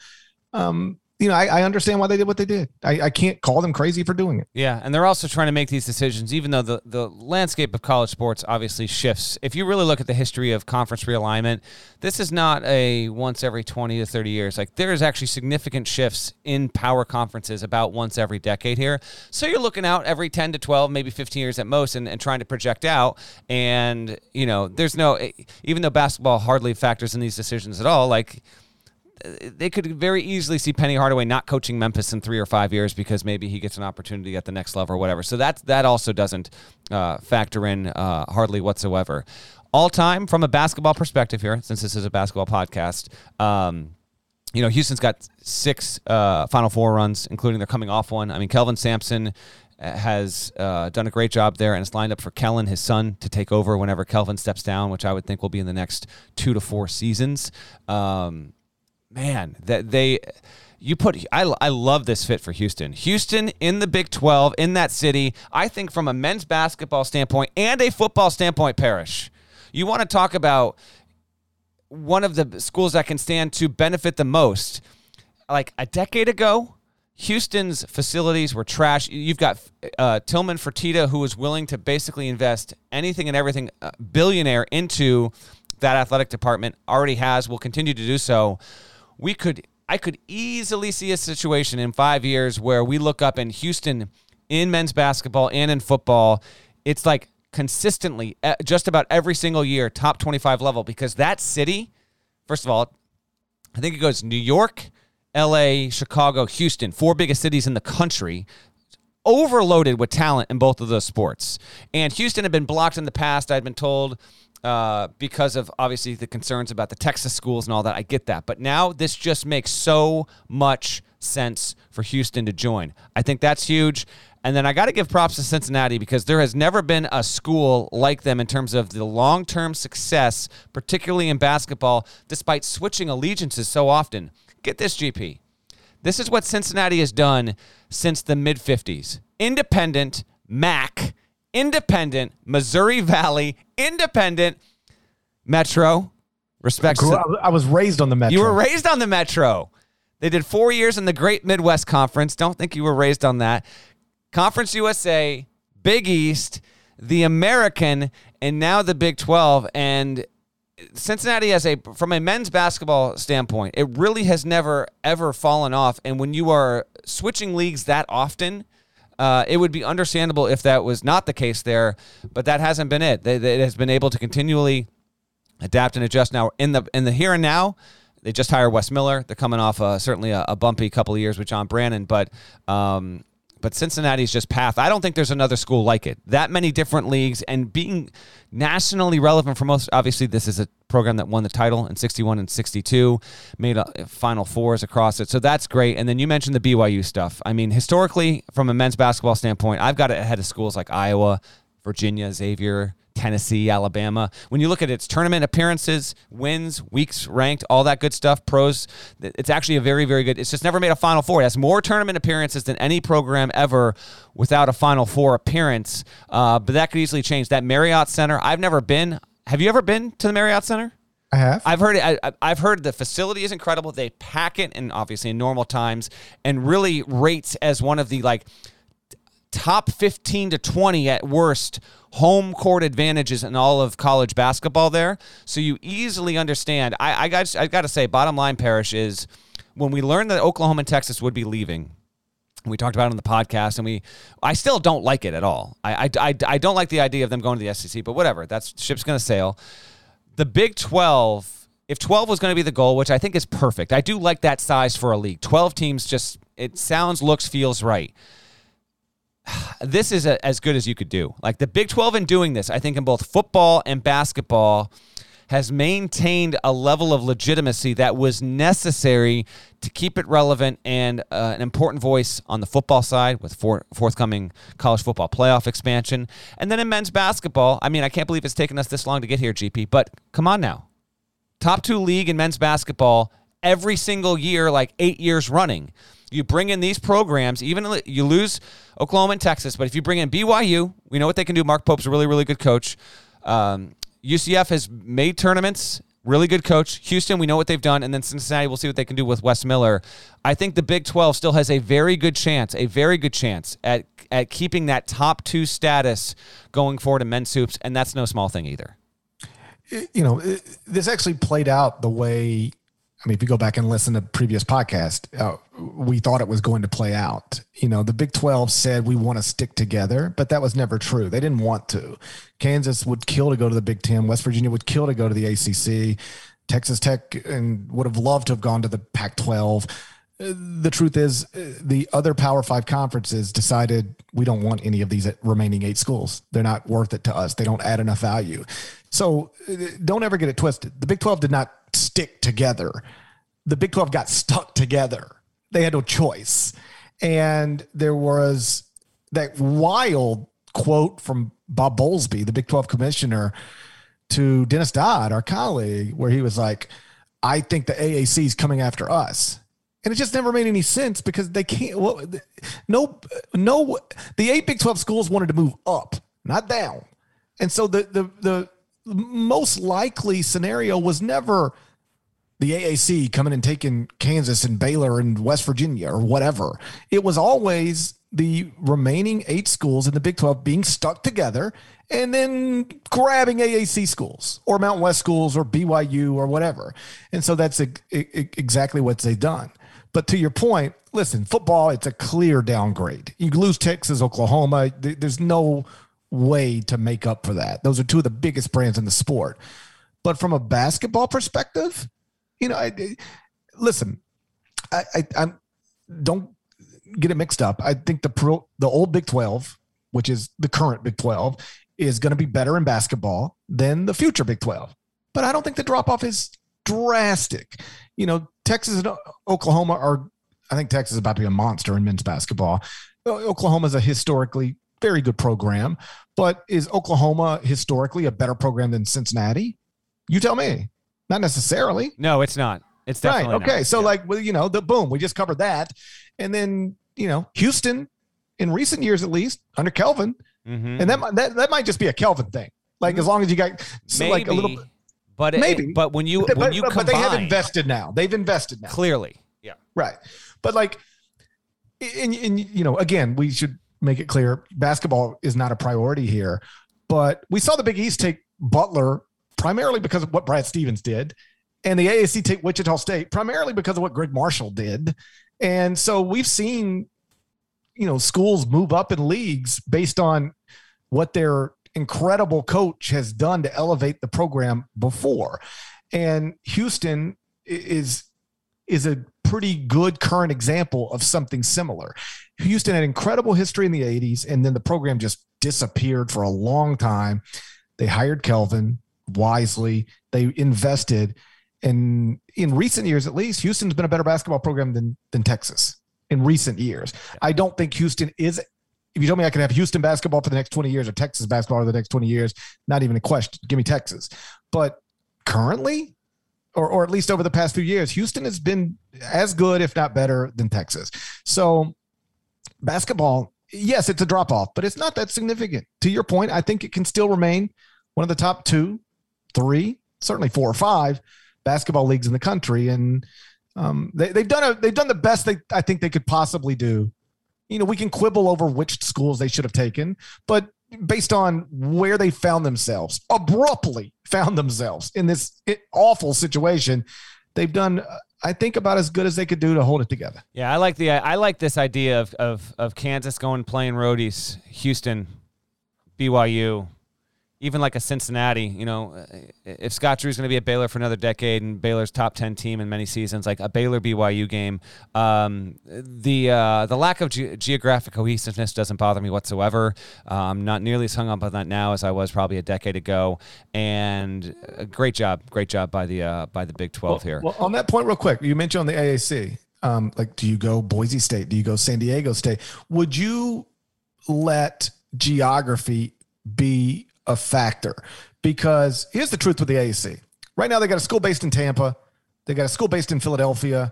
I understand why they did what they did. I can't call them crazy for doing it. Yeah, and they're also trying to make these decisions, even though the landscape of college sports obviously shifts. If you really look at the history of conference realignment, this is not a once every 20 to 30 years. Like, there is actually significant shifts in power conferences about once every decade here. So you're looking out every 10 to 12, maybe 15 years at most, and trying to project out. And, even though basketball hardly factors in these decisions at all, like, they could very easily see Penny Hardaway not coaching Memphis in 3 or 5 years because maybe he gets an opportunity at the next level or whatever. So that also doesn't factor in hardly whatsoever. All time from a basketball perspective here, since this is a basketball podcast, you know, Houston's got 6 Final Four runs, including their coming off one. I mean, Kelvin Sampson has done a great job there and is lined up for Kellen, his son, to take over whenever Kelvin steps down, which I would think will be in the next 2 to 4 seasons. Man, that they you put I love this fit for Houston. Houston in the Big 12 in that city. I think from a men's basketball standpoint and a football standpoint, Parrish, you want to talk about one of the schools that can stand to benefit the most. Like a decade ago, Houston's facilities were trash. You've got Tillman Fertitta, who is willing to basically invest anything and everything, billionaire, into that athletic department. Already has, will continue to do so. I could easily see a situation in 5 years where we look up in Houston in men's basketball and in football, it's like consistently just about every single year, top 25 level, because that city, first of all, I think it goes New York, LA, Chicago, Houston, 4 biggest cities in the country, overloaded with talent in both of those sports. And Houston had been blocked in the past, I'd been told, because of, obviously, the concerns about the Texas schools and all that. I get that. But now this just makes so much sense for Houston to join. I think that's huge. And then I got to give props to Cincinnati, because there has never been a school like them in terms of the long-term success, particularly in basketball, despite switching allegiances so often. Get this, GP. This is what Cincinnati has done since the mid-'50s. Independent, MAC, independent, Missouri Valley, independent, Metro. Respect. I was raised on the Metro. You were raised on the Metro. They did 4 years in the Great Midwest Conference. Don't think you were raised on that. Conference USA, Big East, the American, and now the Big 12. And Cincinnati, from a men's basketball standpoint, it really has never, ever fallen off. And when you are switching leagues that often, it would be understandable if that was not the case there, but that hasn't been it. It has been able to continually adapt and adjust. Now, in the here and now, they just hired Wes Miller. They're coming off certainly a bumpy couple of years with John Brannon, but Cincinnati's just path. I don't think there's another school like it. That many different leagues and being nationally relevant for most. Obviously, this is a program that won the title in 61 and 62, made Final Fours across it. So that's great. And then you mentioned the BYU stuff. I mean, historically, from a men's basketball standpoint, I've got it ahead of schools like Iowa, Virginia, Xavier, Tennessee, Alabama. When you look at its tournament appearances, wins, weeks ranked, all that good stuff, pros, it's actually a very, very good. It's just never made a Final Four. It has more tournament appearances than any program ever without a Final Four appearance. But that could easily change. That Marriott Center, I've never been. Have you ever been to the Marriott Center? I have. I've heard the facility is incredible. They pack it, and obviously in normal times, and really rates as one of the top 15 to 20 at worst home court advantages in all of college basketball there. So you easily understand. I got to say, bottom line, Parrish, is when we learned that Oklahoma and Texas would be leaving, we talked about it on the podcast, and I still don't like it at all. I don't like the idea of them going to the SEC, but whatever. That's ship's going to sail. The Big 12, if 12 was going to be the goal, which I think is perfect. I do like that size for a league. 12 teams just, it sounds, looks, feels right. This is as good as you could do. Like the Big 12 in doing this, I think in both football and basketball, has maintained a level of legitimacy that was necessary to keep it relevant and an important voice on the football side with forthcoming college football playoff expansion. And then in men's basketball, I mean, I can't believe it's taken us this long to get here, GP, but come on now. Top 2 league in men's basketball every single year, like 8 years running. You bring in these programs, even you lose Oklahoma and Texas, but if you bring in BYU, we know what they can do. Mark Pope's a really, really good coach. UCF has made tournaments, really good coach. Houston, we know what they've done. And then Cincinnati, we'll see what they can do with Wes Miller. I think the Big 12 still has a very good chance at keeping that top 2 status going forward in men's hoops, and that's no small thing either. You know, this actually played out the way, I mean, if you go back and listen to previous podcast, we thought it was going to play out. You know, the Big 12 said we want to stick together, but that was never true. They didn't want to. Kansas would kill to go to the Big 10. West Virginia would kill to go to the ACC. Texas Tech and would have loved to have gone to the Pac-12. The truth is the other Power Five conferences decided we don't want any of these remaining eight schools. They're not worth it to us. They don't add enough value. So don't ever get it twisted. The Big 12 did not stick together. The Big 12 got stuck together. They had no choice. And there was that wild quote from Bob Bowlesby, the Big 12 commissioner, to Dennis Dodd, our colleague, where he was like, I think the AAC is coming after us. And it just never made any sense because they can't. Well, no, the eight Big 12 schools wanted to move up, not down. And so the most likely scenario was never the AAC coming and taking Kansas and Baylor and West Virginia or whatever. It was always the remaining eight schools in the Big 12 being stuck together and then grabbing AAC schools or Mountain West schools or BYU or whatever. And so that's exactly what they've done. But to your point, listen, football, it's a clear downgrade. You lose Texas, Oklahoma. There's no way to make up for that. Those are two of the biggest brands in the sport. But from a basketball perspective, you know, listen, I'm don't get it mixed up. I think the old Big 12, which is the current Big 12, is going to be better in basketball than the future Big 12. But I don't think the drop-off is drastic. You know, Texas and Oklahoma are, I think Texas is about to be a monster in men's basketball. Oklahoma is a historically very good program, but is Oklahoma historically a better program than Cincinnati? You tell me. Not necessarily. No, it's not. It's definitely right. Okay. Not. So, yeah. Well, you know, boom, we just covered that. And then, you know, Houston in recent years, at least under Kelvin. Mm-hmm. And that might just be a Kelvin thing. Like, as long as you got maybe, like a little bit, but maybe, but when you combine, but they have invested now. They've invested now. Clearly. Yeah. Right. But like, and you know, again, we should make it clear basketball is not a priority here, but we saw the Big East take Butler primarily because of what Brad Stevens did, and the AAC take Wichita State primarily because of what Greg Marshall did. And so we've seen, you know, schools move up in leagues based on what their incredible coach has done to elevate the program before. And Houston is a pretty good current example of something similar. Houston had incredible history in the 80s, and then the program just disappeared for a long time. They hired Kelvin wisely. They invested. And in recent years, at least, Houston's been a better basketball program than Texas in recent years. I don't think Houston is. If you told me I could have Houston basketball for the next 20 years or Texas basketball for the next 20 years, not even a question. Give me Texas. But currently, or at least over the past few years, Houston has been as good, if not better, than Texas. So basketball, yes, it's a drop-off, but it's not that significant. To your point, I think it can still remain one of the top 2, 3, certainly 4 or 5 basketball leagues in the country. And they've done the best I think they could possibly do. You know, we can quibble over which schools they should have taken, but based on where they found themselves, abruptly found themselves in this awful situation, they've done, I think, about as good as they could do to hold it together. Yeah, I like this idea of Kansas going playing roadies, Houston, BYU, even like a Cincinnati. You know, if Scott Drew's going to be at Baylor for another decade and Baylor's top 10 team in many seasons, like a Baylor-BYU game, the lack of geographic cohesiveness doesn't bother me whatsoever. I'm not nearly as hung up on that now as I was probably a decade ago. And great job by the Big 12 here. Well, on that point real quick, you mentioned the AAC. Like, do you go Boise State? Do you go San Diego State? Would you let geography be a factor? Because here's the truth with the AAC. Right now, they got a school based in Tampa. They got a school based in Philadelphia.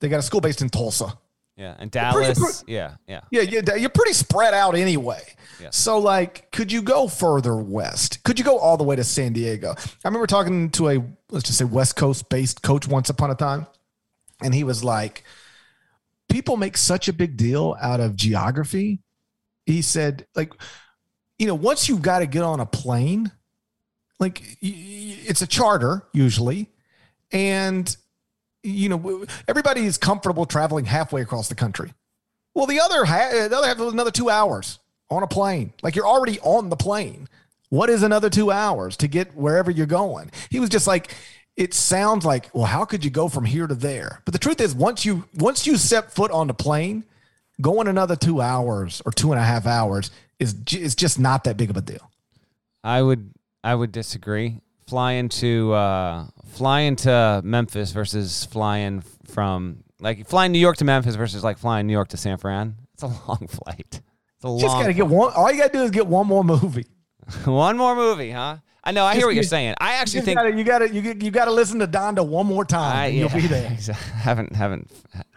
They got a school based in Tulsa. Yeah, and Dallas. Yeah, you're pretty spread out anyway. Yeah. So, like, could you go further west? Could you go all the way to San Diego? I remember talking to a, let's just say, West Coast based coach once upon a time, and he was like, people make such a big deal out of geography. He said, like, you know, once you've got to get on a plane, like it's a charter usually. And, you know, everybody is comfortable traveling halfway across the country. Well, the other half was another 2 hours on a plane. Like, you're already on the plane. What is another 2 hours to get wherever you're going? He was just like, it sounds like, well, how could you go from here to there? But the truth is, once you set foot on the plane, going another 2 hours or 2.5 hours is just not that big of a deal. I would disagree. Flying to Memphis versus flying New York to Memphis versus like flying New York to San Fran. It's a long flight. All you gotta do is get one more movie. One more movie, huh? I know. I hear what you're saying. I actually think you gotta listen to Donda one more time. You'll be there. That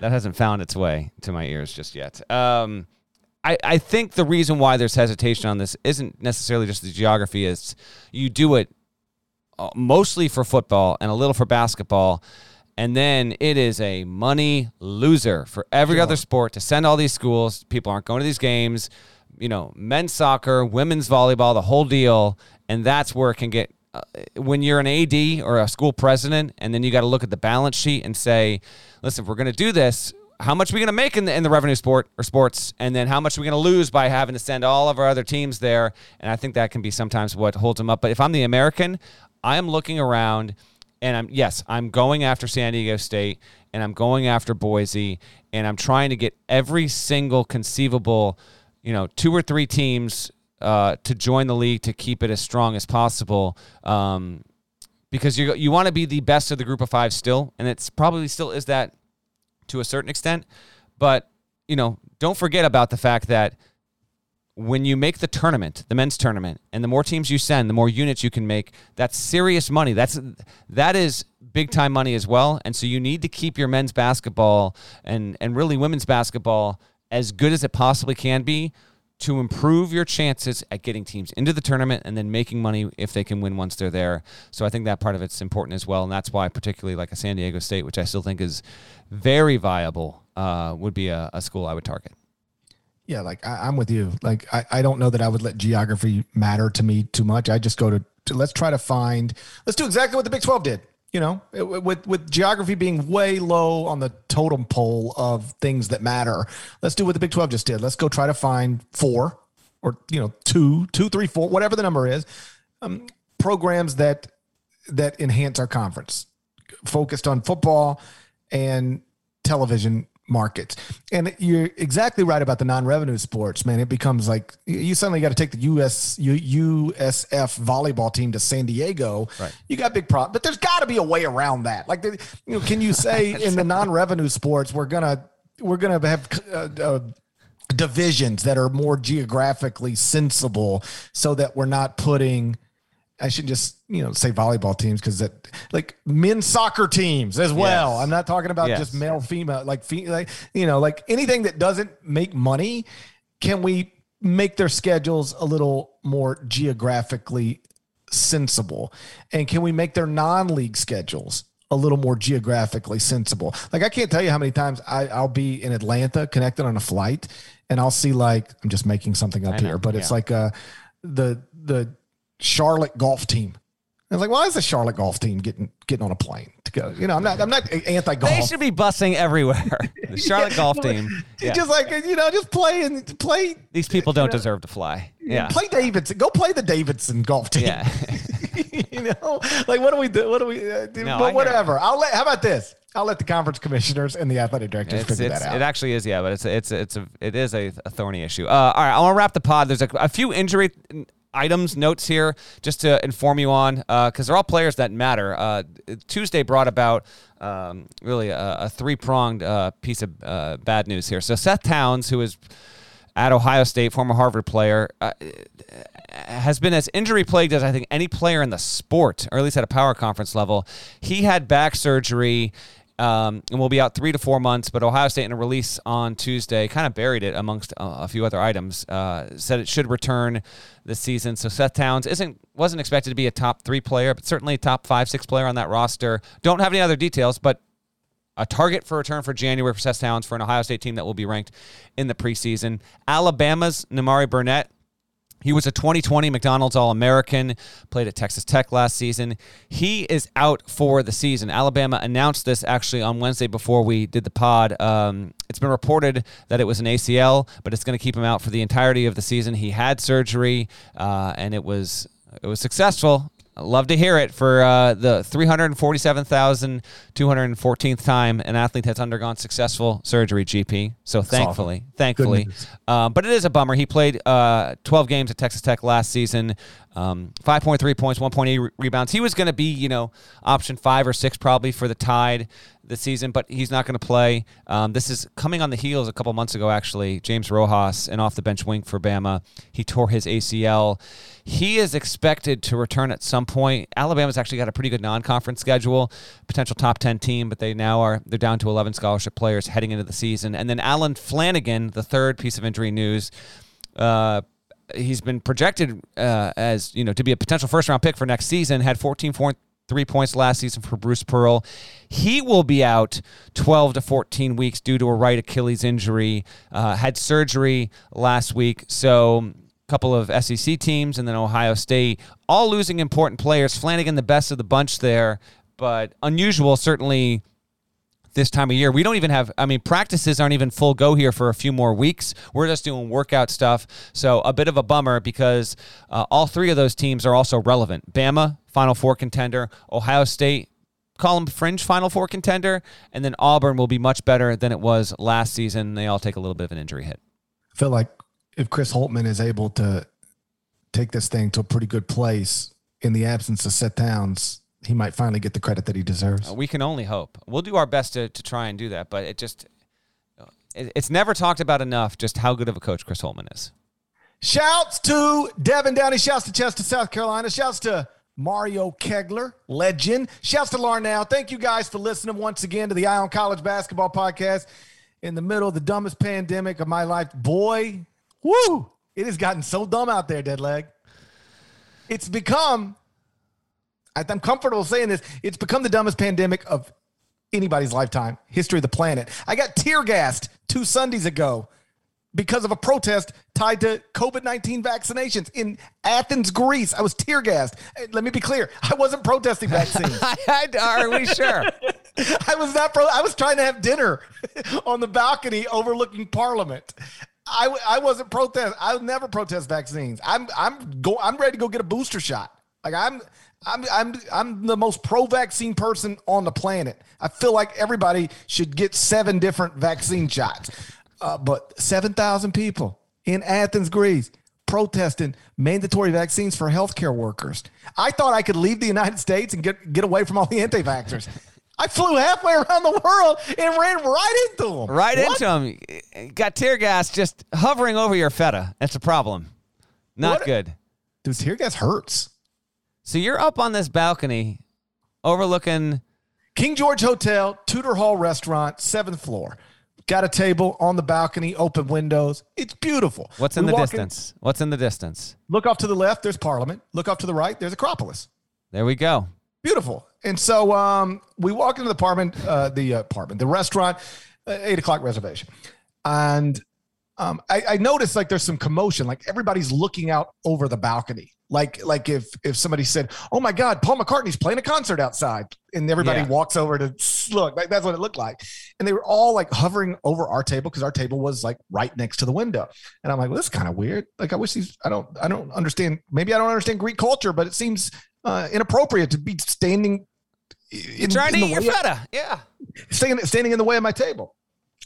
hasn't found its way to my ears just yet. I think the reason why there's hesitation on this isn't necessarily just the geography. It's you do it mostly for football and a little for basketball, and then it is a money loser for every other sport to send all these schools. People aren't going to these games. You know, men's soccer, women's volleyball, the whole deal. And that's where it can get when you're an AD or a school president, and then you got to look at the balance sheet and say, listen, if we're going to do this, how much are we going to make in the revenue sport or sports? And then how much are we going to lose by having to send all of our other teams there? And I think that can be sometimes what holds them up. But if I'm the American, I am looking around and I'm going after San Diego State and I'm going after Boise and I'm trying to get every single conceivable, you know, 2 or 3 teams to join the league to keep it as strong as possible, because you want to be the best of the group of five still, and it's probably still is that to a certain extent. But, you know, don't forget about the fact that when you make the tournament, the men's tournament, and the more teams you send, the more units you can make, that's serious money. That is big-time money as well, and so you need to keep your men's basketball and really women's basketball as good as it possibly can be to improve your chances at getting teams into the tournament and then making money if they can win once they're there. So I think that part of it's important as well, and that's why particularly like a San Diego State, which I still think is very viable, would be a school I would target. Yeah, like I'm with you. Like I don't know that I would let geography matter to me too much. I just go to let's do exactly what the Big 12 did. You know, with geography being way low on the totem pole of things that matter, let's do what the Big 12 just did. Let's go try to find 4 or, you know, 2, 3, 4, whatever the number is, programs that enhance our conference, focused on football and television markets. And you're exactly right about the non-revenue sports, man. It becomes like you suddenly got to take the USF volleyball team to San Diego. Right. You got big problems, but there's got to be a way around that. Like, you know, can you say in the non-revenue sports we're gonna have divisions that are more geographically sensible so that we're not putting. I should just, you know, say volleyball teams because that, like, men's soccer teams as well. Yes. I'm not talking about just male, female, like, you know, like anything that doesn't make money. Can we make their schedules a little more geographically sensible? And can we make their non-league schedules a little more geographically sensible? Like, I can't tell you how many times I'll be in Atlanta connected on a flight and I'll see, like, I'm just making something up here, but it's like the Charlotte golf team. I was like, why is the Charlotte golf team getting on a plane to go? You know, I'm not anti-golf. They should be busing everywhere. The Charlotte golf team. Yeah. Just like, you know, just play. These people don't deserve to fly. Yeah. Play Davidson. Go play the Davidson golf team. Yeah. You know, like, what do we do? No, but whatever. How about this? I'll let the conference commissioners and the athletic directors figure that out. It actually is, but it is a thorny issue. All right, I want to wrap the pod. There's a few injury items, notes here, just to inform you on, because they're all players that matter. Tuesday brought about really a three-pronged piece of bad news here. So Seth Towns, who is at Ohio State, former Harvard player, has been as injury-plagued as I think any player in the sport, or at least at a power conference level. He had back surgery and will be out 3 to 4 months, but Ohio State in a release on Tuesday kind of buried it amongst a few other items, said it should return this season. So Seth Towns wasn't expected to be a top 3 player, but certainly a top 5-6 player on that roster. Don't have any other details, but a target for return for January for Seth Towns for an Ohio State team that will be ranked in the preseason. Alabama's Nemari Burnett, he was a 2020 McDonald's All-American, played at Texas Tech last season. He is out for the season. Alabama announced this actually on Wednesday before we did the pod. It's been reported that it was an ACL, but it's going to keep him out for the entirety of the season. He had surgery, and it was successful. I'd love to hear it for the 347,214th time an athlete has undergone successful surgery, GP. So that's thankfully. But it is a bummer. He played 12 games at Texas Tech last season, 5.3 points, 1.8 rebounds. He was going to be, you know, option 5 or 6 probably for the Tide this season, but he's not going to play. This is coming on the heels a couple months ago, actually. James Rojas, an off-the-bench wing for Bama. He tore his ACL. He is expected to return at some point. Alabama's actually got a pretty good non-conference schedule, potential top 10 team, but they're down to 11 scholarship players heading into the season. And then Alan Flanagan, the third piece of injury news, he's been projected as, you know, to be a potential first-round pick for next season, had 14.3 points last season for Bruce Pearl. He will be out 12 to 14 weeks due to a right Achilles injury. Had surgery last week. So a couple of SEC teams and then Ohio State, all losing important players. Flanagan the best of the bunch there, but unusual certainly this time of year. We don't even have, I mean, practices aren't even full go here for a few more weeks. We're just doing workout stuff. So a bit of a bummer because all three of those teams are also relevant. Bama, Final Four contender. Ohio State, call them fringe Final Four contender. And then Auburn will be much better than it was last season. They all take a little bit of an injury hit. I feel like if Chris Holtmann is able to take this thing to a pretty good place in the absence of Seth Towns, he might finally get the credit that he deserves. We can only hope. We'll do our best to try and do that, but it just it's never talked about enough just how good of a coach Chris Holtmann is. Shouts to Devin Downey. Shouts to Chester, South Carolina. Shouts to Mario Kegler, legend. Shouts to Larnell. Thank you guys for listening once again to the Eye on College Basketball podcast in the middle of the dumbest pandemic of my life. Boy, woo, it has gotten so dumb out there, Deadleg. It's become, I'm comfortable saying this, it's become the dumbest pandemic of anybody's lifetime, history of the planet. I got tear gassed 2 Sundays ago because of a protest tied to COVID-19 vaccinations in Athens, Greece. I was tear gassed. Let me be clear. I wasn't protesting vaccines. Are we sure? I was trying to have dinner on the balcony overlooking Parliament. I wasn't protest. I would never protest vaccines. I'm ready to go get a booster shot. Like I'm the most pro-vaccine person on the planet. I feel like everybody should get 7 different vaccine shots. But 7,000 people in Athens, Greece, protesting mandatory vaccines for healthcare workers. I thought I could leave the United States and get away from all the anti-vaxxers. I flew halfway around the world and ran right into them. Into them. Got tear gas just hovering over your feta. That's a problem. Not good. Dude, tear gas hurts. So you're up on this balcony overlooking King George Hotel, Tudor Hall Restaurant, 7th floor. Got a table on the balcony, open windows. It's beautiful. What's in the distance? Look off to the left, there's Parliament. Look off to the right, there's Acropolis. There we go. Beautiful. And so we walk into the apartment, the restaurant, 8 o'clock reservation. And I noticed like there's some commotion. Like everybody's looking out over the balcony. Like if somebody said, oh my God, Paul McCartney's playing a concert outside, and everybody walks over to look, like that's what it looked like. And they were all like hovering over our table because our table was like right next to the window. And I'm like, well, that's kind of weird. Like I don't understand. Maybe I don't understand Greek culture, but it seems inappropriate to be standing. Standing in the way of my table.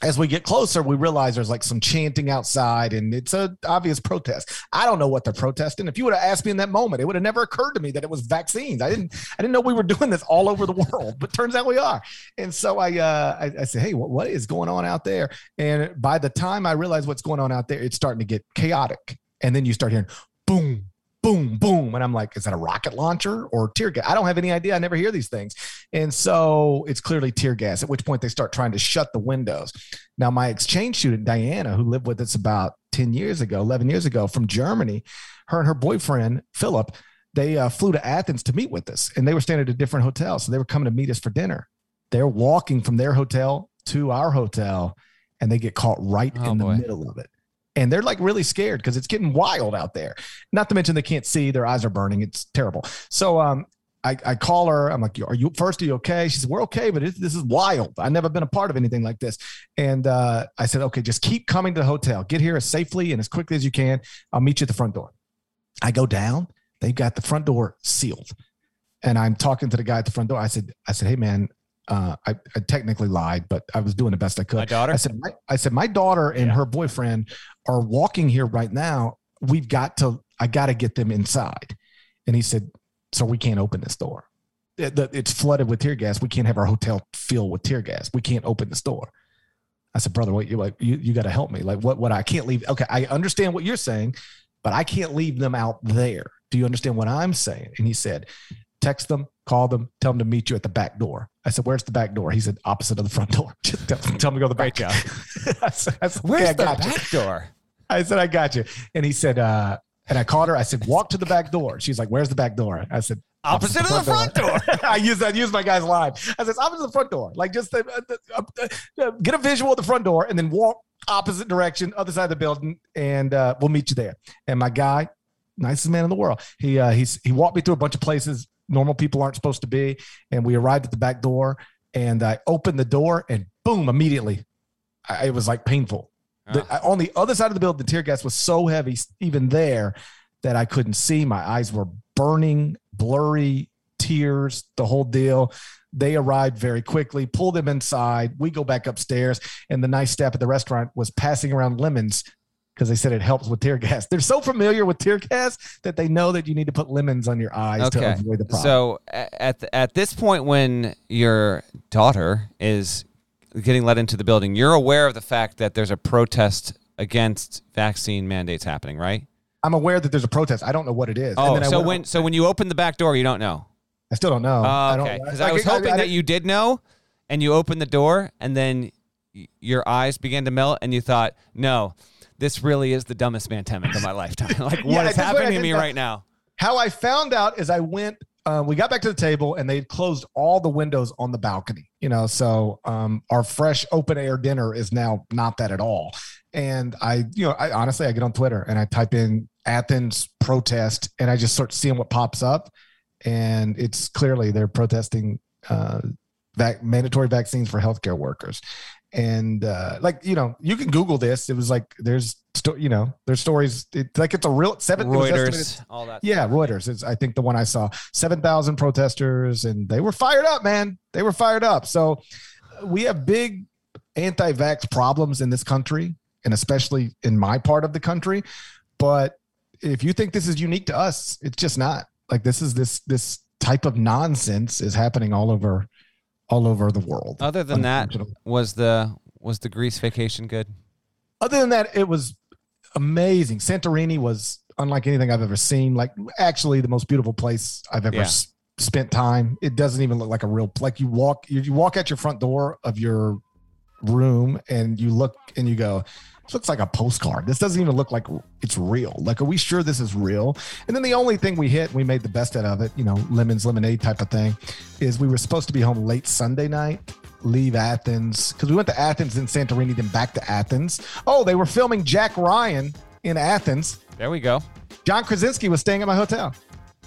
As we get closer, we realize there's like some chanting outside, and it's an obvious protest. I don't know what they're protesting. If you would have asked me in that moment, it would have never occurred to me that it was vaccines. I didn't know we were doing this all over the world, but turns out we are. And so I said, hey, what is going on out there? And by the time I realized what's going on out there, it's starting to get chaotic. And then you start hearing boom, boom, boom. And I'm like, is that a rocket launcher or tear gas? I don't have any idea. I never hear these things. And so it's clearly tear gas, at which point they start trying to shut the windows. Now, my exchange student, Diana, who lived with us about 11 years ago from Germany, her and her boyfriend, Philip, they flew to Athens to meet with us. And they were staying at a different hotel. So they were coming to meet us for dinner. They're walking from their hotel to our hotel, and they get caught in the middle of it. And they're like really scared because it's getting wild out there. Not to mention they can't see, their eyes are burning. It's terrible. So I call her. I'm like, are you okay? She said, we're okay, but this is wild. I've never been a part of anything like this. And I said, okay, just keep coming to the hotel. Get here as safely and as quickly as you can. I'll meet you at the front door. I go down. They've got the front door sealed. And I'm talking to the guy at the front door. I said, hey man, I technically lied, but I was doing the best I could. My daughter? I said, my daughter and her boyfriend are walking here right now. I got to get them inside. And he said, so we can't open this door. It's flooded with tear gas. We can't have our hotel filled with tear gas. We can't open this door. I said, brother, you got to help me. Like what I can't leave. Okay. I understand what you're saying, but I can't leave them out there. Do you understand what I'm saying? And he said, text them, call them, tell them to meet you at the back door. I said, where's the back door? He said, opposite of the front door. Just tell them to go to the back door. I said, where's the back door? I said, I got you. And he said, and I called her. I said, walk to the back door. She's like, where's the back door? I said, opposite of the front door. I used my guy's line. I said, opposite of the front door. Like just get a visual at the front door and then walk opposite direction, other side of the building, and we'll meet you there. And my guy, nicest man in the world. He walked me through a bunch of places normal people aren't supposed to be. And we arrived at the back door and I opened the door and boom, immediately. It was like painful. On the other side of the building, the tear gas was so heavy, even there, that I couldn't see. My eyes were burning, blurry, tears, the whole deal. They arrived very quickly, pulled them inside. We go back upstairs, and the nice staff at the restaurant was passing around lemons because they said it helps with tear gas. They're so familiar with tear gas that they know that you need to put lemons on your eyes to avoid the problem. So at this point when your daughter is getting let into the building, you're aware of the fact that there's a protest against vaccine mandates happening, right? I'm aware that there's a protest. I don't know what it is. Oh, and then so when you open the back door, you don't know? I still don't know. Okay, because I was hoping that you did know, and you opened the door, and then your eyes began to melt, and you thought, no, this really is the dumbest Mantemic of my lifetime. Like, what is happening to me right now? How I found out is I went, we got back to the table, and they closed all the windows on the balcony. So our fresh open-air dinner is now not that at all. And I honestly, I get on Twitter and I type in Athens protest and I just start seeing what pops up. And it's clearly they're protesting mandatory vaccines for healthcare workers. And you can Google this. It was like, there's stories. It's a real Reuters, all that. Yeah. Stuff. Reuters is, I think, the one I saw. 7,000 protesters, and they were fired up, man. They were fired up. So we have big anti-vax problems in this country, and especially in my part of the country. But if you think this is unique to us, it's just not. Like this type of nonsense is happening all over the world. Other than that, was the Greece vacation good? Other than that, it was amazing. Santorini was unlike anything I've ever seen. Like actually the most beautiful place I've ever spent time. It doesn't even look like a real place. Like you walk at your front door of your room and you look and you go, this looks like a postcard. This doesn't even look like it's real. Like, are we sure this is real? And then the only thing we made the best out of it, lemons, lemonade type of thing, is we were supposed to be home late Sunday night, leave Athens, because we went to Athens and Santorini, then back to Athens. Oh, they were filming Jack Ryan in Athens. There we go. John Krasinski was staying at my hotel.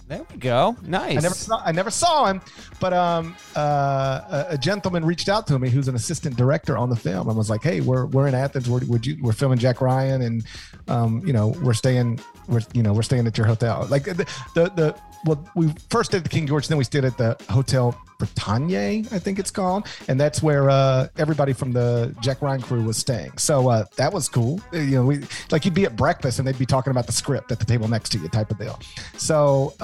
There we go. Nice. I never saw him, but a gentleman reached out to me who's an assistant director on the film. I was like, hey, we're in Athens. We're filming Jack Ryan, and we're staying at your hotel. Like we first stayed at the King George, then we stayed at the Hotel Bretagne, I think it's called, and that's where everybody from the Jack Ryan crew was staying. So that was cool. You'd be at breakfast and they'd be talking about the script at the table next to you, type of deal. So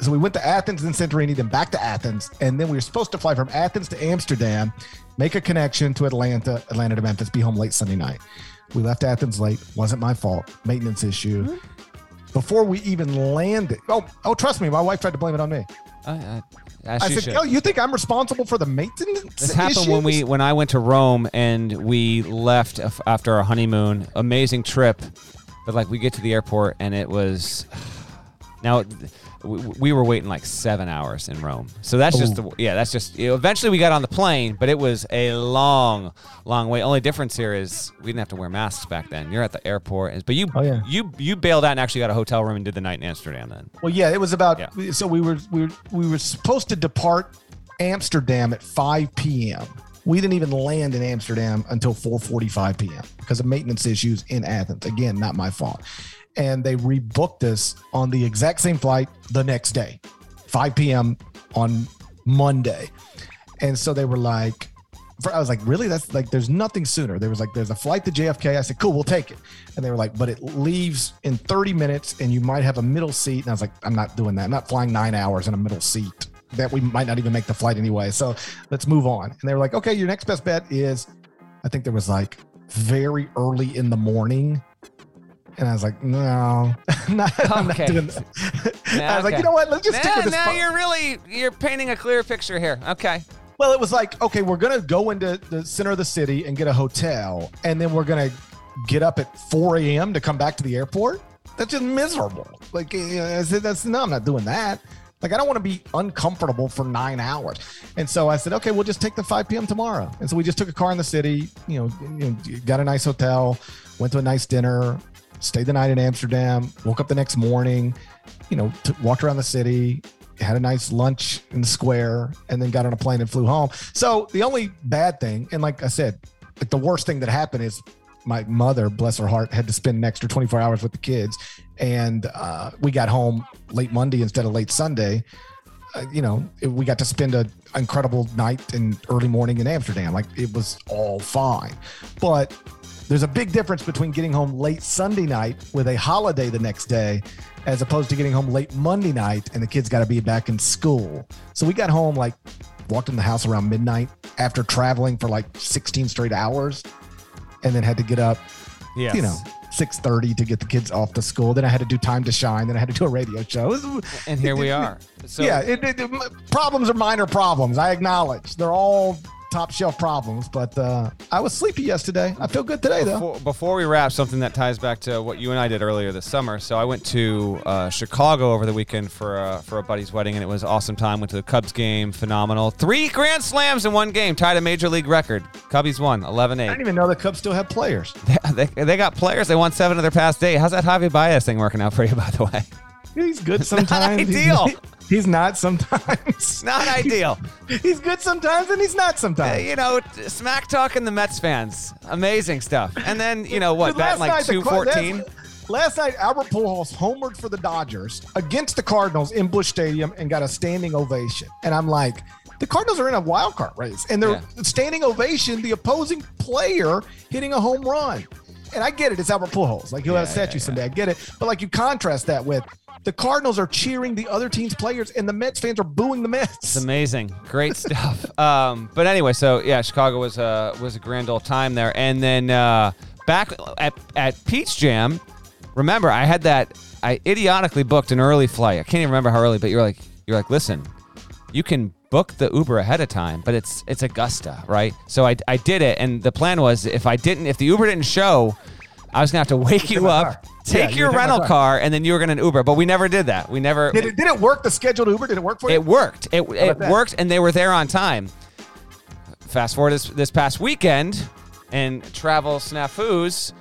so we went to Athens and Santorini, then back to Athens, and then we were supposed to fly from Athens to Amsterdam, make a connection to Atlanta to Memphis, be home late Sunday night. We left Athens late. Wasn't my fault. Maintenance issue. Mm-hmm. Before we even landed. Oh, trust me. My wife tried to blame it on me. I said, you think I'm responsible for the maintenance? This happened issues? when I went to Rome and we left after our honeymoon. Amazing trip. But we get to the airport and it was... Now, we were waiting 7 hours in Rome. So that's just eventually we got on the plane, but it was a long, long way. Only difference here is we didn't have to wear masks back then. You're at the airport, but you bailed out and actually got a hotel room and did the night in Amsterdam then. Well, yeah, it was about, so we were supposed to depart Amsterdam at 5 p.m. We didn't even land in Amsterdam until 4:45 p.m. because of maintenance issues in Athens. Again, not my fault. And they rebooked us on the exact same flight the next day, 5 p.m. on Monday. And so they were like, I was like, really? That's like, there's nothing sooner. There was like, there's a flight to JFK. I said, cool, we'll take it. And they were like, but it leaves in 30 minutes and you might have a middle seat. And I was like, I'm not doing that. I'm not flying 9 hours in a middle seat that we might not even make the flight anyway. So let's move on. And they were like, okay, your next best bet is, I think there was like very early in the morning. And I was like, no, I'm not doing that. I was like, you know what? Let's just stick with this. Now you're painting a clear picture here. Okay. Well, it was like, okay, we're going to go into the center of the city and get a hotel. And then we're going to get up at 4 a.m. to come back to the airport. That's just miserable. Like, I said, no, I'm not doing that. Like, I don't want to be uncomfortable for 9 hours. And so I said, okay, we'll just take the 5 p.m. tomorrow. And so we just took a car in the city, got a nice hotel, went to a nice dinner, stayed the night in Amsterdam, woke up the next morning, walked around the city, had a nice lunch in the square, and then got on a plane and flew home. So the only bad thing, and like I said, like the worst thing that happened is my mother, bless her heart, had to spend an extra 24 hours with the kids. And we got home late Monday instead of late Sunday. We got to spend an incredible night and early morning in Amsterdam. Like, it was all fine. But there's a big difference between getting home late Sunday night with a holiday the next day, as opposed to getting home late Monday night and the kids got to be back in school. So we got home, like, walked in the house around midnight after traveling for like 16 straight hours, and then had to get up, 6:30 to get the kids off to school. Then I had to do Time to Shine. Then I had to do a radio show. And here we are. So yeah, problems are minor problems. I acknowledge they're all top shelf problems, but I was sleepy yesterday. I feel good today, though. Before we wrap, something that ties back to what you and I did earlier this summer. So I went to Chicago over the weekend for a buddy's wedding, and it was an awesome time. Went to the Cubs game. Phenomenal. 3 grand slams in one game. Tied a major league record. Cubbies won 11-8. I didn't even know the Cubs still had players. They got players. They won 7 of their past 8. How's that Javi Baez thing working out for you, by the way? He's good sometimes. Not ideal. He's not sometimes. Not ideal. He's good sometimes, and he's not sometimes. Smack talking the Mets fans. Amazing stuff. And then, batting like 214? Last night, Albert Pujols homered for the Dodgers against the Cardinals in Busch Stadium and got a standing ovation. And I'm like, the Cardinals are in a wild card race, and they're standing ovation, the opposing player hitting a home run. And I get it. It's Albert Pujols. Like, he'll have a statue someday. I get it. But, like, you contrast that with the Cardinals are cheering the other team's players, and the Mets fans are booing the Mets. It's amazing. Great stuff. But anyway, so, Chicago was a grand old time there. And then back at Peach Jam, remember, I had that – I idiotically booked an early flight. I can't even remember how early, but you're like, listen, you can book the Uber ahead of time, but it's Augusta, right? So I did it, and the plan was if the Uber didn't show – I was going to have to wake you up, take your rental car, and then you were going to Uber. But we never did that. We never. Did it work, the scheduled Uber? Did it work for you? It worked. It worked, and they were there on time. Fast forward this past weekend and travel snafus.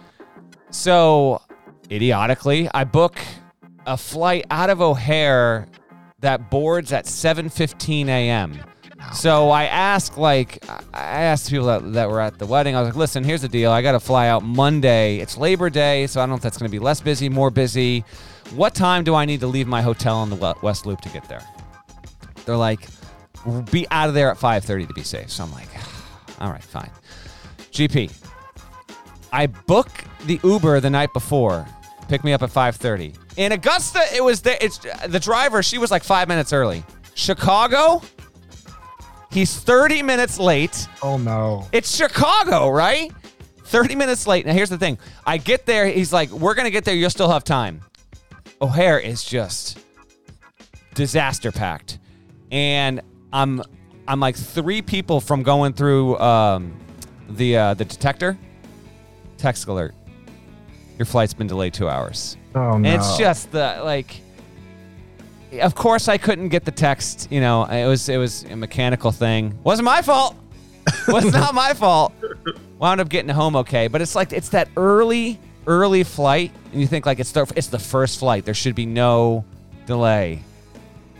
So, idiotically, I book a flight out of O'Hare that boards at 7:15 a.m. So I asked the people that were at the wedding. I was like, listen, here's the deal. I got to fly out Monday. It's Labor Day, so I don't know if that's going to be less busy, more busy. What time do I need to leave my hotel on the West Loop to get there? They're like, be out of there at 5:30 to be safe. So I'm like, all right, fine. GP, I book the Uber the night before. Pick me up at 5:30. In Augusta, it was there. It's the driver. She was like 5 minutes early. Chicago? He's 30 minutes late. Oh, no. It's Chicago, right? 30 minutes late. Now, here's the thing. I get there. He's like, we're going to get there. You'll still have time. O'Hare is just disaster-packed. And I'm like 3 people from going through the detector. Text alert. Your flight's been delayed 2 hours. Oh, no. And it's just of course I couldn't get the text. It was a mechanical thing. Wasn't my fault. Was not my fault. Wound up getting home okay. But it's like, it's that early flight. And you think like it's the first flight. There should be no delay.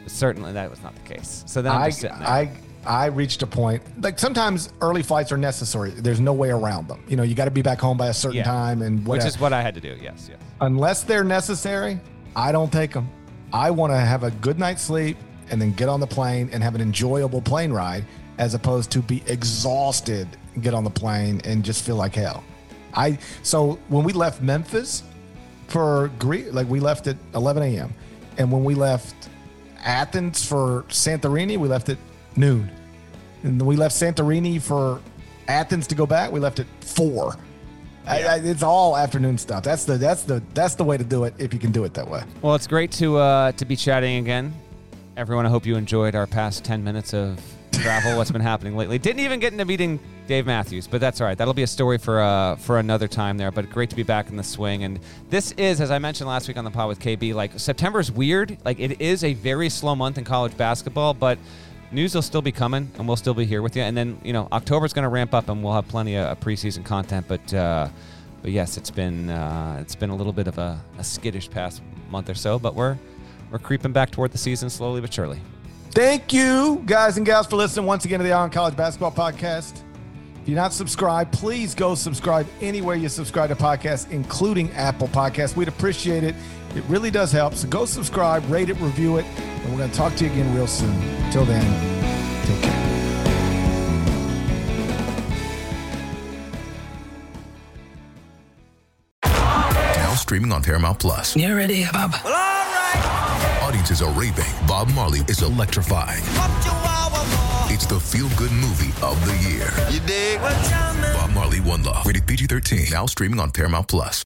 But certainly that was not the case. So then I'm just sitting there. I reached a point, like sometimes early flights are necessary. There's no way around them. You got to be back home by a certain time. And whatever. Which is what I had to do. Yes. Unless they're necessary, I don't take them. I want to have a good night's sleep and then get on the plane and have an enjoyable plane ride, as opposed to be exhausted, get on the plane and just feel like hell. So when we left Memphis for Greece, like we left at 11 a.m. And when we left Athens for Santorini, we left at noon. And then we left Santorini for Athens to go back. We left at 4. Yeah. It's all afternoon stuff. That's the way to do it if you can do it that way. Well, it's great to be chatting again, everyone. I hope you enjoyed our past 10 minutes of travel. What's been happening lately? Didn't even get into meeting Dave Matthews, but that's all right. That'll be a story for another time there. But great to be back in the swing. And this is, as I mentioned last week on the pod with KB, like September's weird. Like it is a very slow month in college basketball, but news will still be coming, and we'll still be here with you. And then, you know, October's going to ramp up, and we'll have plenty of preseason content. But yes, it's been a little bit of a skittish past month or so. But we're creeping back toward the season slowly but surely. Thank you, guys and gals, for listening once again to the On College Basketball Podcast. If you're not subscribed, please go subscribe anywhere you subscribe to podcasts, including Apple Podcasts. We'd appreciate it. It really does help. So go subscribe, rate it, review it, and we're going to talk to you again real soon. Till then, take care. Now streaming on Paramount+. You ready, Bob? Well, all right. Audiences are raving. Bob Marley is electrifying. It's the feel-good movie of the year. You dig? Bob Marley, One Love. Rated PG-13. Now streaming on Paramount+.